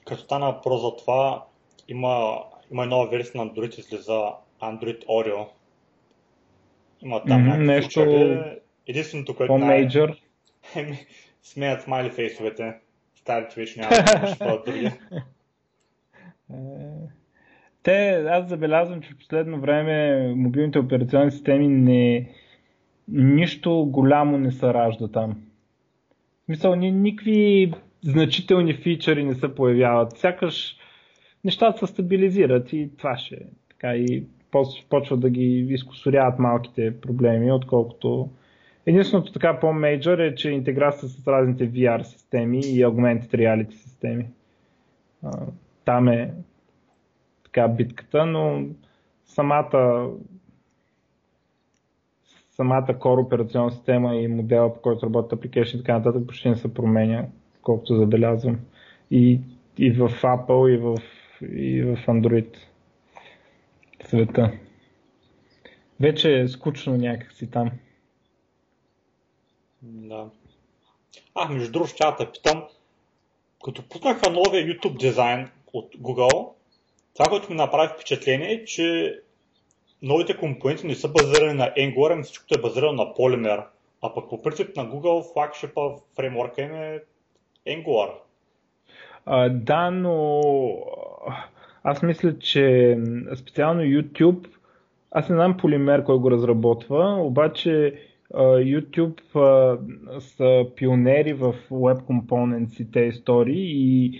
Като стана про за това, има нова версия на Android, излиза Android Oreo. Има там нещо единственото, което по-мейджър. Смеят смайли фейсовете. Стари човечни други. Аз забелязвам, че в последно време мобилните операционни системи нищо голямо не се ражда там. В смисъл, никакви значителни фичъри не се появяват. Сякаш нещата се стабилизират и това ще е. Така и после почват да ги изкусоряват малките проблеми, отколкото. Единственото така по-мейджор е, че интеграция с разните VR системи и Augmented Reality системи. Там е така битката, но самата Core операционна система и модела, по който работи Application и така нататък, почти не се променя, колкото забелязвам. И в Apple, и в Android света. Вече е скучно някакси там. Да. Между другото, ще те питам, като пуснаха новия YouTube дизайн от Google, това, което ми направи впечатление е, че новите компоненти не са базирани на Angular, но всичкото е базирано на Polymer. А пък по принцип на Google флагшипа фреймворка им е Angular. Да, но аз мисля, че специално YouTube, аз не знам Polymer кой го разработва, обаче YouTube са пионери в Web Components-ите истории и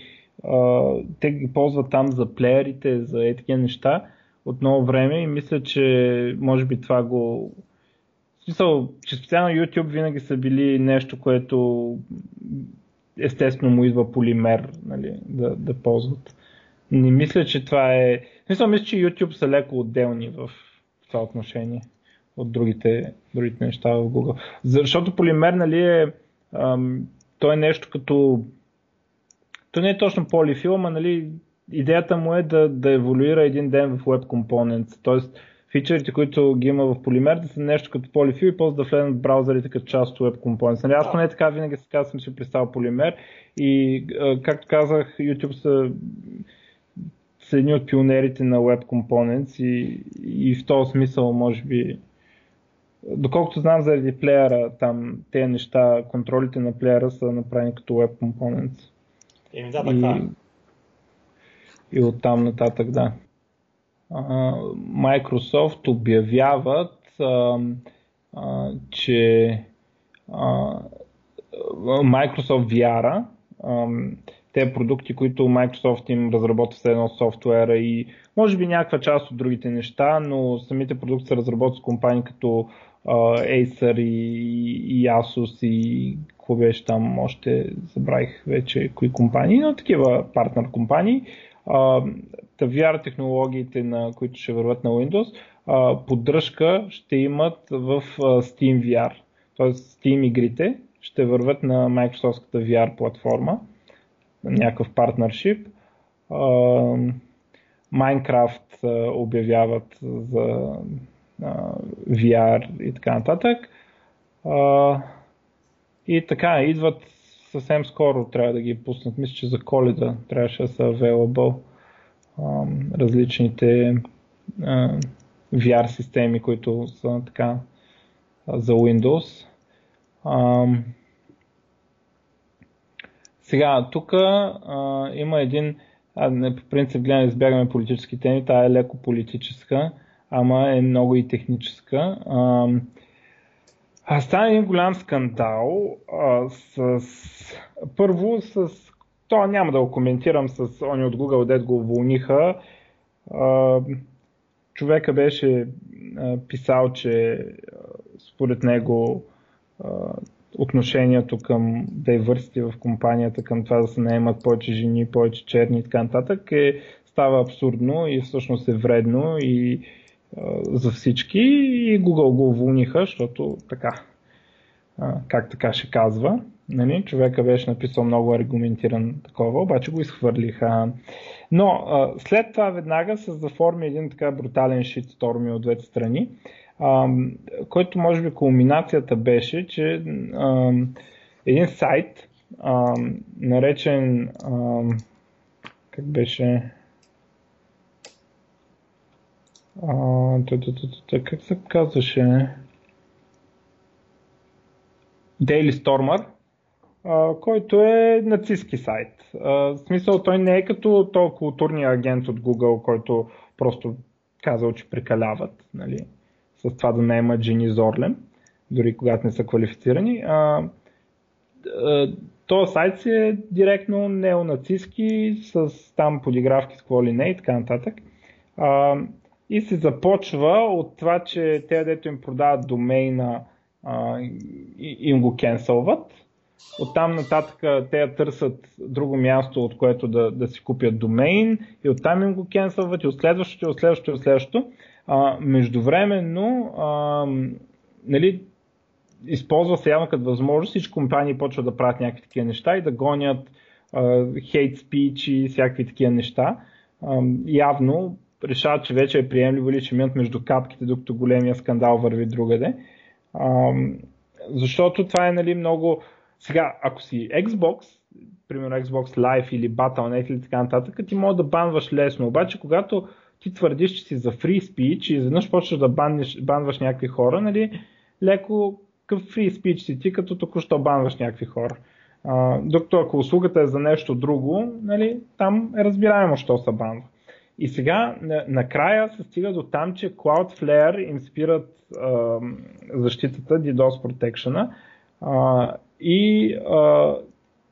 те ги ползват там за плеерите, за етики неща от много време и мисля, че може би това го... В смисъл, че специално YouTube винаги са били нещо, което естествено му идва полимер, нали, да ползват. Не мисля, че това е... В смисъл, мисля, че YouTube са леко отделни в това отношение от другите неща в Google. Защото полимер, нали, той е нещо като... То не е точно полифил, ама, нали, идеята му е да еволюира един ден в Web Components. Тоест, фичерите, които ги има в полимер, да са нещо като полифил и после да влезат в браузърите като част от Web Components. Нали, аз поне така винаги съм си представил полимер и, както казах, YouTube са едни от пионерите на Web Components и в този смисъл, може би, доколкото знам, заради плеера, там тези неща, контролите на плеера са направени като Web Components. Да, така. И оттам нататък, да. Microsoft обявяват че Microsoft VR-а, те продукти, които Microsoft им разработва все едно софтуера и може би някаква част от другите неща, но самите продукти се разработват с компании като Acer и Asus и какво беше там, още забравих вече кои компании, но такива партнер компании. VR технологиите, на които ще върват на Windows, поддръжка ще имат в Steam VR. Тоест Steam игрите ще върват на Microsoft-ската VR платформа, някакъв партнершип. Minecraft обявяват за VR и така нататък. И така, идват съвсем скоро, трябва да ги пуснат. Мисля, че за Коледа трябваше да са available различните VR системи, които са така за Windows. Сега, тук има един, по принцип гледам, избягаме политически теми, тая е леко политическа, ама е много и техническа. Стана един голям скандал с то няма да го коментирам, с они от Google, дед го уволниха. Човека беше писал, че според него отношението към дайвърсити в компанията, към това да се наемат повече жени, повече черни и така нататък, става абсурдно и всъщност е вредно и за всички, и Google го уволниха, защото така, как така ще казва. Нали? Човека беше написал много аргументиран такова, обаче го изхвърлиха. Но след това веднага се заформи един така брутален шитсторм от двете страни, който може би кулминацията беше, че един сайт, наречен как беше, как се казваше, Daily Stormer, който е нацистски сайт. В смисъл, той не е като този културния агент от Google, който просто казал, че прекаляват, нали, с това да наемат жени зорлем, дори когато не са квалифицирани. Този сайт си е директно неонацистски, с там подигравки с какво ли не и така нататък. И се започва от това, че те, дето им продават домейна, им го кенселват. Оттам нататък те търсят друго място, от което да си купят домейн, и оттам им го кенселват, и от следващото, и от следващото, и от следващото. Междувременно, нали, използва се явно като възможност, всички компании почват да правят някакви такива неща и да гонят хейт спич и всякакви такива неща. Явно решават, че вече е приемливо или че минат между капките, докато големия скандал върви другаде. Защото това е, нали, много... Сега, ако си Xbox, примерно Xbox Live или Battlenet или така нататък, ти може да банваш лесно. Обаче, когато ти твърдиш, че си за free speech и изведнъж почваш да банваш някакви хора, нали, леко към free speech си ти, като току-що банваш някакви хора. Докато ако услугата е за нещо друго, нали, там е разбираемо, що се банва. И сега, накрая се стига до там, че Cloudflare им спират защитата, DDoS Protection-а, и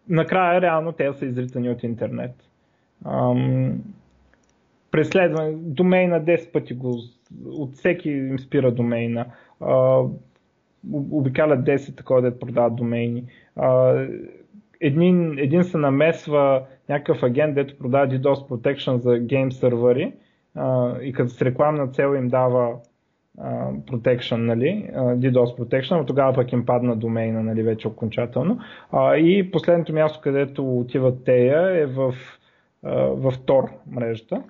накрая реално те са изритани от интернет. Преследване, домейна 10 пъти го, от всеки им спира домейна, обикалят 10 такова, дето продават домейни. Един се намесва някакъв агент, дето продава DDoS Protection за гейм сервери, и като с рекламна цел им дава Protection, нали, DDoS Protection, но тогава пък им падна домейна, нали, вече окончателно. И последното място, където отиват тея, е в Tor мрежата.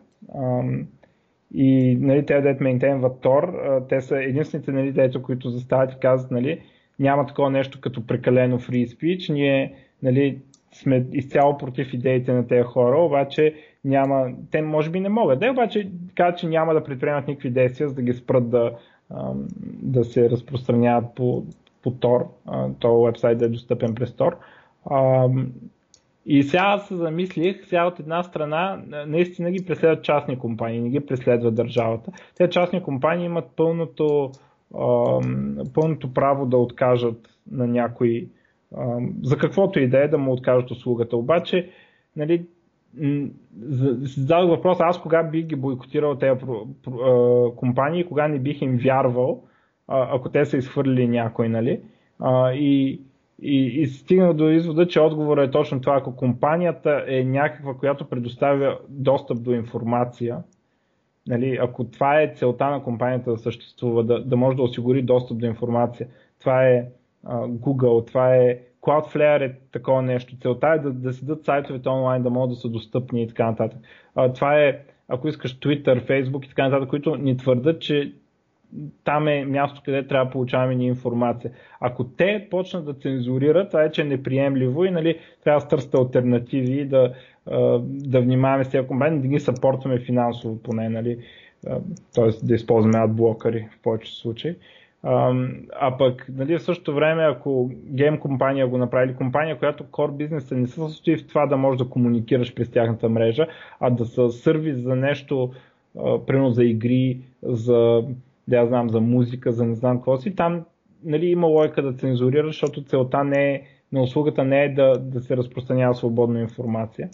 И, нали, те дето мейнтейнват Tor, те са единствените, нали, дето, които застават и казват, нали, няма такова нещо като прекалено free speech, ние, нали, сме изцяло против идеите на тези хора, обаче няма, те може би не могат. Те обаче казват, че няма да предприемат никакви действия, за да ги спрат да се разпространяват по Tor, този уебсайт да е достъпен през Tor. И сега се замислих, сега от една страна наистина ги преследват частни компании, не ги преследва държавата. Те частни компании имат пълното пълното право да откажат на някой, за каквото и да е, да му откажат услугата. Обаче, нали, зададох въпрос, аз кога бих ги бойкотирал тези компании, кога не бих им вярвал, ако те са изхвърлили някой, нали? И стигна до извода, че отговорът е точно това. Ако компанията е някаква, която предоставя достъп до информация, нали, ако това е целта на компанията да съществува, да може да осигури достъп до информация, това е Google, това е Cloudflare, е такова нещо. Целта е да седат сайтовете онлайн, да могат да са достъпни и така нататък. Това е, ако искаш, Twitter, Facebook и така нататък, които ни твърдат, че там е място, къде трябва да получаваме ни информация. Ако те почнат да цензурират, това е, че е неприемливо и, нали, трябва да търсят алтернативи, да внимаваме с тези компании, да ги съпортваме финансово поне, нали, т.е. да използваме адблокъри в повечето случаи. А пък, нали, в същото време, ако гейм компания го направи, компания, която core бизнеса не се състои в това да можеш да комуникираш през тяхната мрежа, а да са сервис за нещо, примерно за игри, за, да знам, за музика, за не знам какво си, там, нали, има логика да цензурираш, защото целта не е, на услугата не е да се разпространява свободна информация.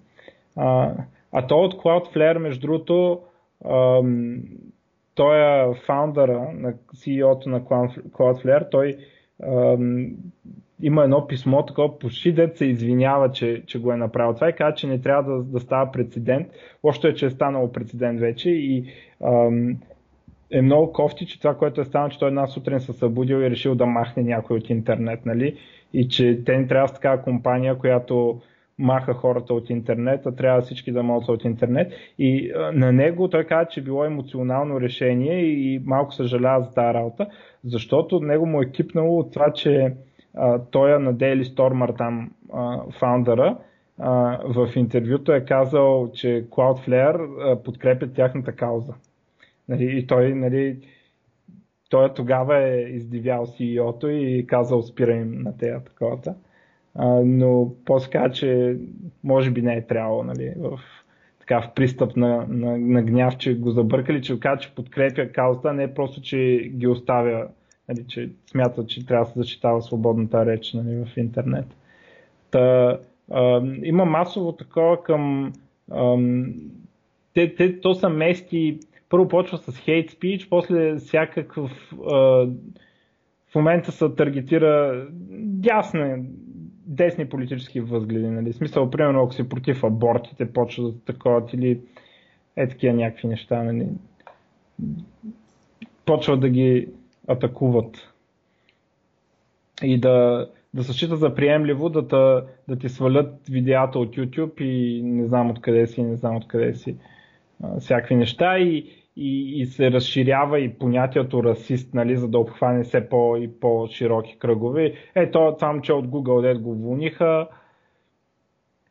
А то от Cloudflare, между другото, той е фаундъра, CEO-то на Cloudflare, той има едно писмо, такова почти дет се извинява, че го е направил това и каза, че не трябва да става прецедент. Лошото е, че е станало прецедент вече и е много кофти, че това, което е станало, че той една сутрин се събудил и решил да махне някой от интернет, нали? И че те не трябва с такава компания, която маха хората от интернет, а трябва всички да могат от интернет. И на него той каза, че било емоционално решение и малко съжалява за тази работа, защото него му е кипнало от това, че той на Daily Stormer, там фаундъра, в интервюто е казал, че Cloudflare подкрепят тяхната кауза. Нали, и той, нали, той тогава е издивял CEO-то и казал спира им на тея таковата. Но по-ска, че може би не е трябвало, нали, в пристъп на гняв, че го забъркали, че казва, че подкрепя каузата, не е просто, че ги оставя, нали, че смята, че трябва да се защитава свободната реч, нали, в интернет. Има масово такова към... То са мести... Първо почва с хейт спич, после всякакъв... в момента се таргетира десни политически възгледи. Нали? В смисъл, примерно, ако си против абортите, почва да таковат или такива някакви неща. Нали? Почва да ги атакуват. И да се счита за приемливо да ти свалят видеята от YouTube и не знам откъде си. Всякакви неща и се разширява и понятието расист, нали, за да обхване все по-широки кръгове. Ето, там, че от Google дед го вълниха,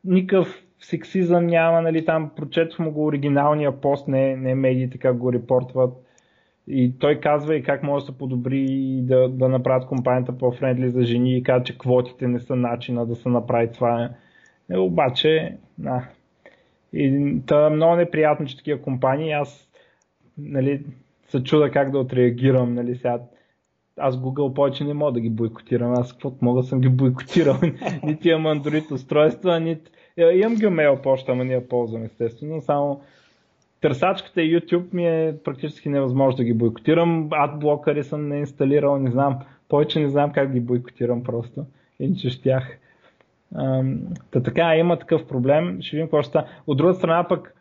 никакъв сексизъм няма, нали, там прочетох му го оригиналния пост, не медиите как го репортват. И той казва и как може да се подобри и да направят компанията по-френдли за жени и казва, че квотите не са начина да се направи това. Обаче, много неприятно, че такива компании, аз, нали, се чуда как да отреагирам, нали, сега. Аз Google повече не мога да ги бойкотирам, аз каквото мога съм ги бойкотирал, нито имам Android устройства, нито... Имам Gmail почта, ама не я ползвам, естествено, само търсачката и YouTube ми е практически невъзможно да ги бойкотирам, адблокъри съм не инсталирал, не знам, повече не знам как ги бойкотирам просто, иначе щях. Така, има такъв проблем, ще видим какво ще стане. От друга страна пък,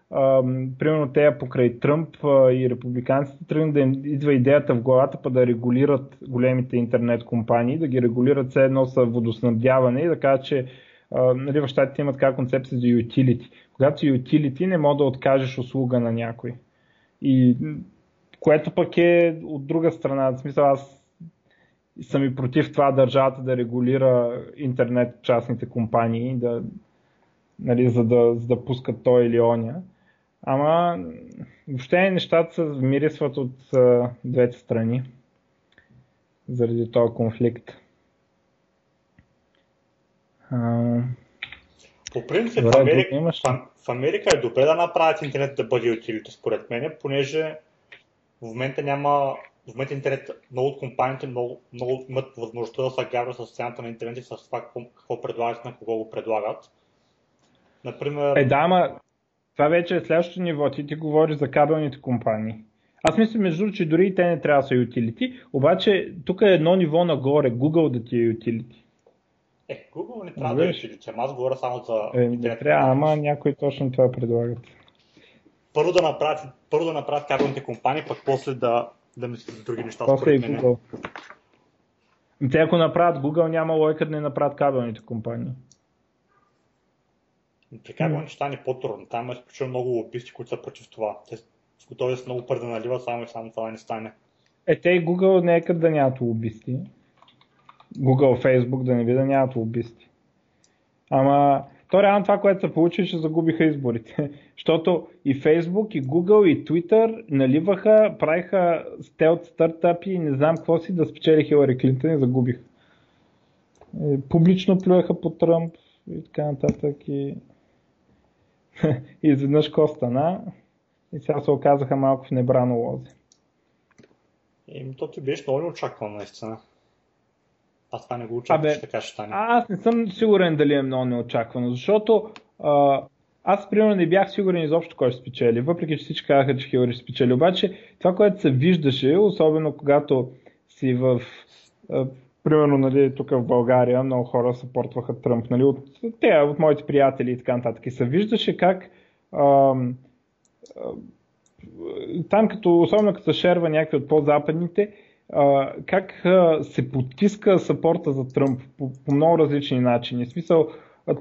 примерно те покрай Тръмп и републиканците тръгнат да им идва идеята в главата па да регулират големите интернет компании, да ги регулират все едно с водоснабдяване и да кажат, че, нали, в щатите имат така концепция за utility. Когато си utility, не може да откажеш услуга на някой. И което пък е от друга страна, в смисъл, аз съм и против това държавата да регулира интернет частните компании, нали, за да пускат той или оня. Ама въобще нещата се вмирисват от двете страни заради този конфликт. По принцип в Америка е добре да направят интернет да бъде utility, според мен, понеже в момента няма В момента интернет, много от компаниите много имат възможността да се гаврят с цената на интернет и с това какво предлагат, на кого го предлагат. Например... ама това вече е следващото ниво. Ти говориш за кабелните компании. Аз мисля, между другото, че дори и те не трябва да са utility, обаче тук е едно ниво нагоре, Google да ти е utility. Google не трябва да utility, ама аз говоря само за интернет. Трябва, ама някой точно това предлагат. Първо да направят кабелните компании, пък после да мислят за други неща, според мен. Google. Те ако направят Google, няма лойка да не направят кабелните компании. При кабелните стане по-трудно. Там е изключително много лобисти, които са против това. Те с готови са много пари да наливат, само и само това не стане. Те и Google не е къде да нямат лобисти. Google, Facebook да не би да нямат лобисти. Ама то реално това, което се получи, ще загубиха изборите. Защото и Facebook, и Google, и Twitter наливаха, правиха стелт стартъпи и не знам какво си да спечели Хилари Клинтън и загубиха. Публично плюеха по Тръмп и така нататък и изведнъж какво стана и сега се оказаха малко в небрано лозе. То ти беше много неочаквано наистина. Аз това не го очаквам, че така ще стане. Аз не съм сигурен дали е много неочаквано, защото аз примерно не бях сигурен изобщо кой ще спечели, въпреки че всички казаха, че Хилари ще спечели. Обаче това, което се виждаше, особено когато си в... примерно, нали, тук в България много хора съпортваха Тръмп, нали, от моите приятели и така нататък. И се виждаше как там, особено като се шерва някакви от по-западните, как се потиска съпорта за Тръмп по много различни начини. В смисъл,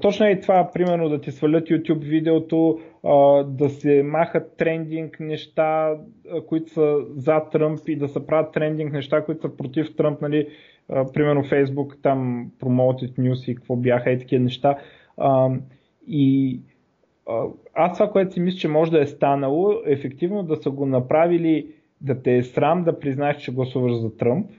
точно е това, примерно да ти свалят YouTube видеото, да се махат трендинг неща, които са за Тръмп и да се правят трендинг неща, които са против Тръмп, нали, примерно Facebook, там Promoted News и какво бяха и такива неща. И аз това, което си мисля, че може да е станало, ефективно да са го направили, да те е срам да признаеш, че гласуваш за Тръмп.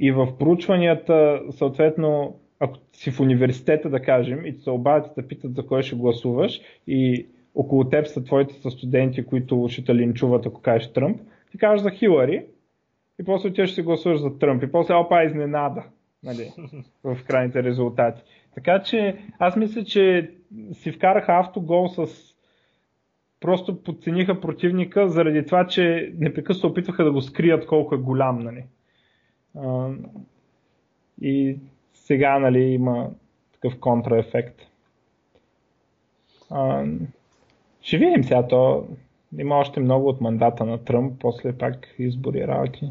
И в проучванията, съответно, ако си в университета, да кажем, и се обадят да питат за кой ще гласуваш и около теб са твоите са студенти, които ще те линчуват, ако кажеш Тръмп, ти кажеш за Хилари и после отиваш ще гласуваш за Тръмп и после опа изненада, нали, в крайните резултати. Така че аз мисля, че си вкараха автогол с... Просто подцениха противника заради това, че непрекъсно опитваха да го скрият колко е голям, нали. И сега, нали, има такъв контраефект. Ще видим сега то. Има още много от мандата на Тръмп, после пак избори работи.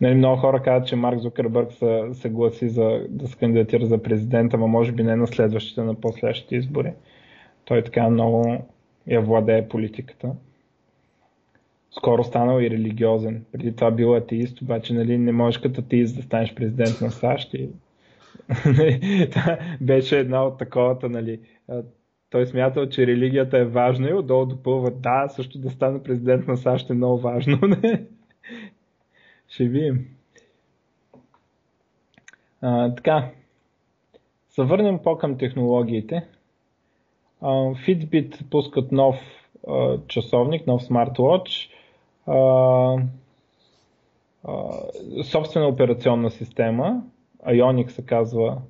Нали, много хора казват, че Марк Зукърбърг се гласи да се кандидатира за президента, но може би не на следващите, на последващите избори. Той така много я владее политиката. Скоро станал и религиозен. Преди това бил атеист, обаче, нали, не можеш като атеист да станеш президент на САЩ. И... беше една от таковата, нали... Той смятал, че религията е важна и отдолу допълва, да, също да стане президент на САЩ е много важно. Ще видим. Така, се върнем по-към технологиите. Fitbit пускат нов часовник, нов смарт-уотч. Собствена операционна система, Ioniq се казва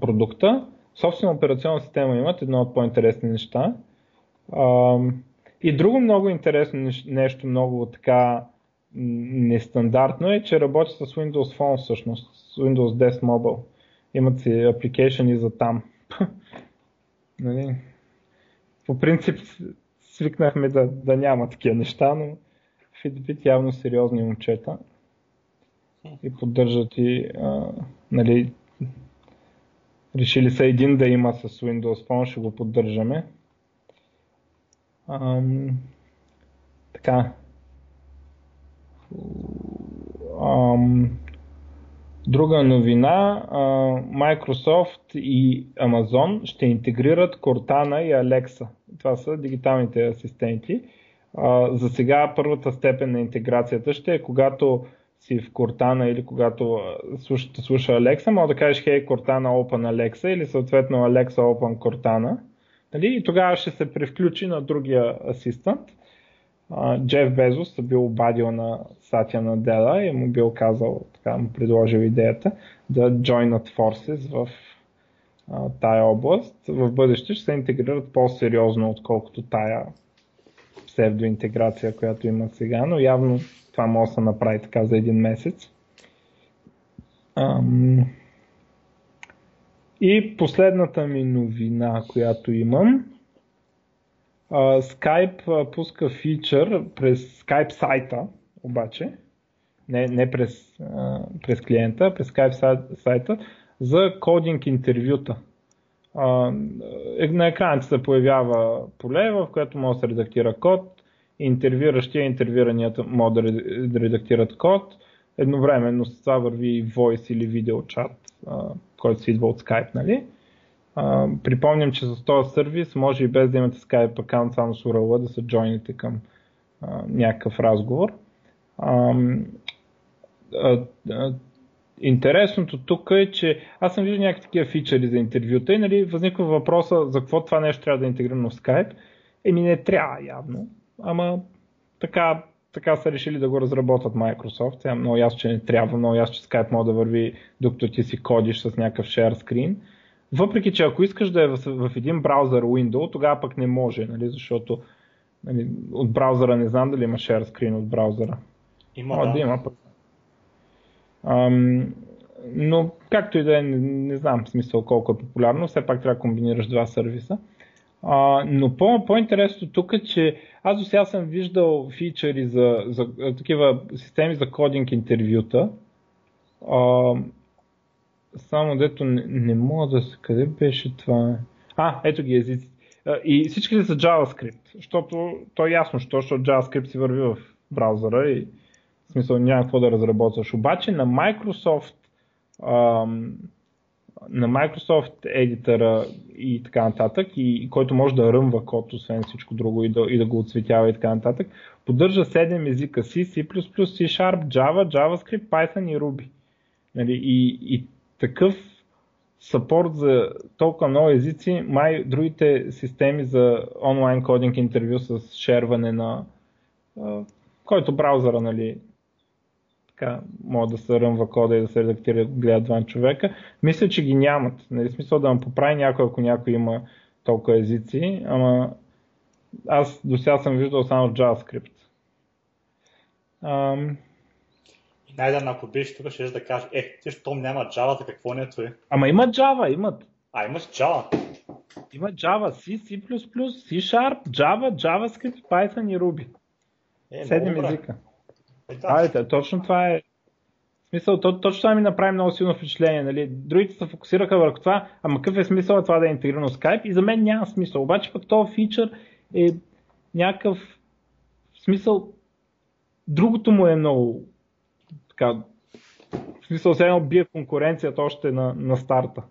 продукта. Собствена операционна система имат, едно от по-интересни неща. И друго много интересно нещо, много така нестандартно е, че работи с Windows Phone всъщност, с Windows 10 Mobile. Имат си апликейшъни за там. Нали? По принцип свикнахме да няма такива неща, но Fitbit явно сериозни момчета и поддържат и нали, решили са един да има с Windows Phone, ще го поддържаме. Така. Друга новина, Microsoft и Amazon ще интегрират Cortana и Alexa. Това са дигиталните асистенти. За сега първата степен на интеграцията ще е когато си в Cortana или когато слуша Alexa, може да кажеш Hey Cortana Open Alexa или съответно Alexa Open Cortana. Нали? И тогава ще се превключи на другия асистент. Джеф Безос се бил обадил на Сатя Надела и му бил казал, така му предложил идеята да joinат forces в тая област. В бъдеще ще се интегрират по-сериозно, отколкото тая псевдоинтеграция, която има сега, но явно това може да се направи така за един месец. И последната ми новина, която имам, Skype пуска фичър през Skype сайта, обаче, не през клиента, през Skype сайта, за кодинг интервюта. На екрана се появява поле, в което може да се редактира код, интервюиращия и интервюираният може да редактират код, едновременно с това върви и voice или видеочат, който се идва от Skype, нали? Припомням, че с този сервис може и без да имате Skype акаунт, само с URL-а да се джойните към някакъв разговор. Интересното тук е, че аз съм виждал някакви такива фичъри за интервюта и нали, възниква въпроса за какво това нещо трябва да е интегрирано в Skype. Еми не трябва явно, ама така са решили да го разработват Microsoft. Сега много ясно, че не трябва, много ясно, че Skype може да върви докато ти си кодиш с някакъв share screen. Въпреки, че ако искаш да е в един браузър Windows, тогава пък не може, нали, защото нали, от браузъра не знам дали има share screen от браузъра. Има. Но както и да е, не знам в смисъл колко е популярно, все пак трябва да комбинираш два сервиса. Но по-интересно тук е, че аз до сега съм виждал фичъри за такива системи за кодинг интервюта. Само дето не мога да се... Къде беше това? Ето ги езици. И всичките са JavaScript, защото то е ясно, защото JavaScript си върви в браузъра и в смисъл няма какво да разработваш. Обаче на Microsoft на Microsoft едитъра и така нататък, и който може да ръмва код, освен всичко друго, и да го отцветява и така нататък, поддържа 7 езика: C, C++, C Sharp, Java, JavaScript, Python и Ruby. Нали? И такъв съпорт за толкова много езици, май другите системи за онлайн кодинг интервю с шерване на който браузъра, нали, така, може да се ръмва кода и да се редактира, гледа два човека, мисля, че ги нямат. Нали, смисъл да ме поправи някой, ако някой има толкова езици, ама аз до сега съм виждал само JavaScript. Найден, ако беше тук, ще да кажеш, те щом няма Java, какво не е това? Ама има Java, имат. Имаш Java. Има Java, C, C++, C Sharp, Java, JavaScript, Python и Ruby. 7 езика. Точно това е. В смисъл, точно това ми направи много силно впечатление. Нали? Другите се фокусираха върху това, ама какъв е смисъл това да е интегрирано в Skype, и за мен няма смисъл. Обаче пък този фичър е някакъв смисъл. Другото му е много. В смисъл, сега бие конкуренцията още на старта.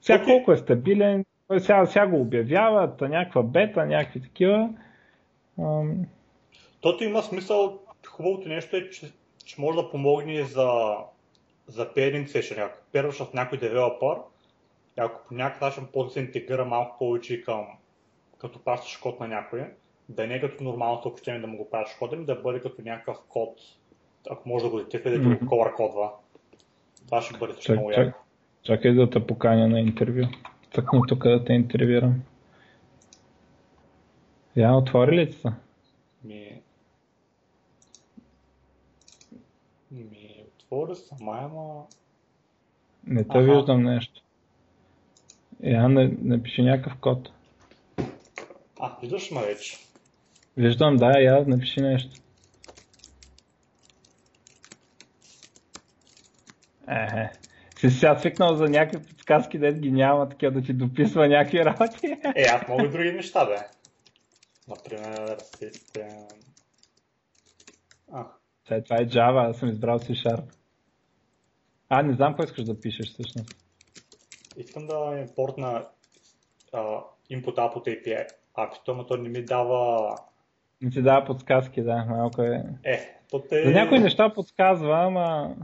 Сега колко е стабилен, сега го обявяват, някаква бета, някакви такива. Тото има смисъл, хубавото нещо е, че може да помогне за pairing session. Ако пейрваш в някой девелопър, ако по някакъв начин по-да се интегрира малко повече към като пращаш код на някой, да не е като нормално съобщение да му го правиш кода, да бъде като някакъв код, ако може да го детеква, да го колър кодва. Това ще бъде също много яко. Чакай да те поканя на интервю. Тъкни тук да те интервюрам. Я отвори ли са? Ми отвори сама, ама... Не те виждам нещо. Я напиши някакъв код. Виждаш ме вече? Виждам, да, я напиши нещо. Си сега свикнал за някакви подсказки, дед ги няма, такива да ти дописва някакви работи. Аз мога и други неща, бе. Например, систем... Това е Java, аз съм избрал C Sharp. Не знам кой искаш да пишеш всъщност. Искам да импортна input-output API. Ама то не ми дава... Не ти дава подсказки, да, малко е... За някои неща подсказва, ама...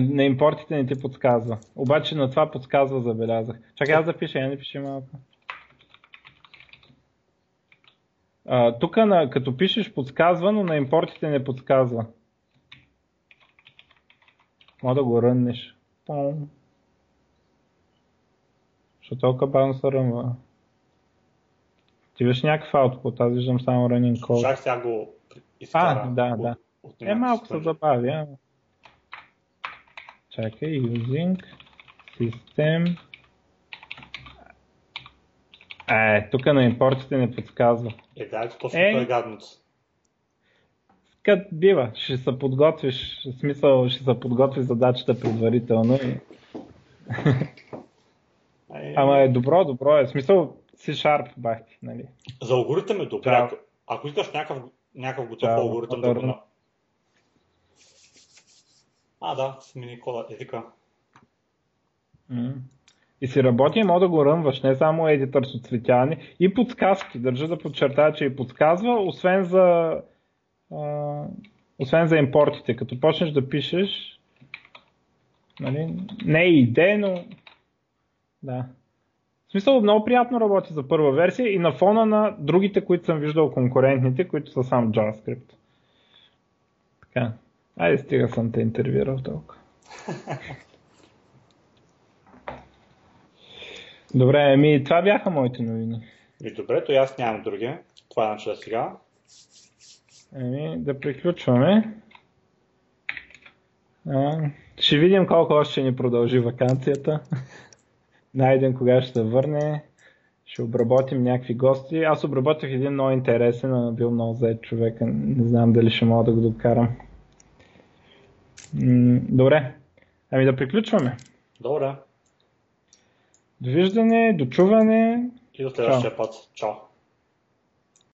На импортите не ти подсказва. Обаче на това подсказва, забелязах. Чакай аз да пиша, я не пиши малко. Тук като пишеш подсказва, но на импортите не подсказва. Може да го ръннеш. Защото толкова бавно се рънва. Ти беше някакъв output, аз виждам само running code. Слушах сега го изкара. Да. Малко се забавя. Чакай, using system. Тук на импортите не подсказва. Точно той гадното. Като бива, ще се подготвиш, в смисъл ще се подготвиш задачата предварително. Ама е добро е, в смисъл C-Sharp бахти, нали. За алгоритъм е добре, ако искаш някакъв готов алгоритъм да бъде. Смени кода, езика. И си работи, мога да го ръмваш, не само едитър с оцветяване. И подсказки, държа да подчертая, че и подсказва, освен за импортите. Като почнеш да пишеш, нали, не е идея, но да. В смисъл много приятно работи за първа версия и на фона на другите, които съм виждал конкурентните, които са сам JavaScript. Така. Айде стига съм те интервюрал толкова. Добре, това бяха моите новини. Добре, то аз нямам други. Това е начало сега. Да приключваме. Ще видим колко още ще ни продължи ваканцията. Найден кога ще се върне. Ще обработим някакви гости. Аз обработих един много интересен, а бил много зает човека. Не знам дали ще мога да го докарам. Добре, да приключваме. Добре. Довиждане, дочуване. И до следващия път. Чао.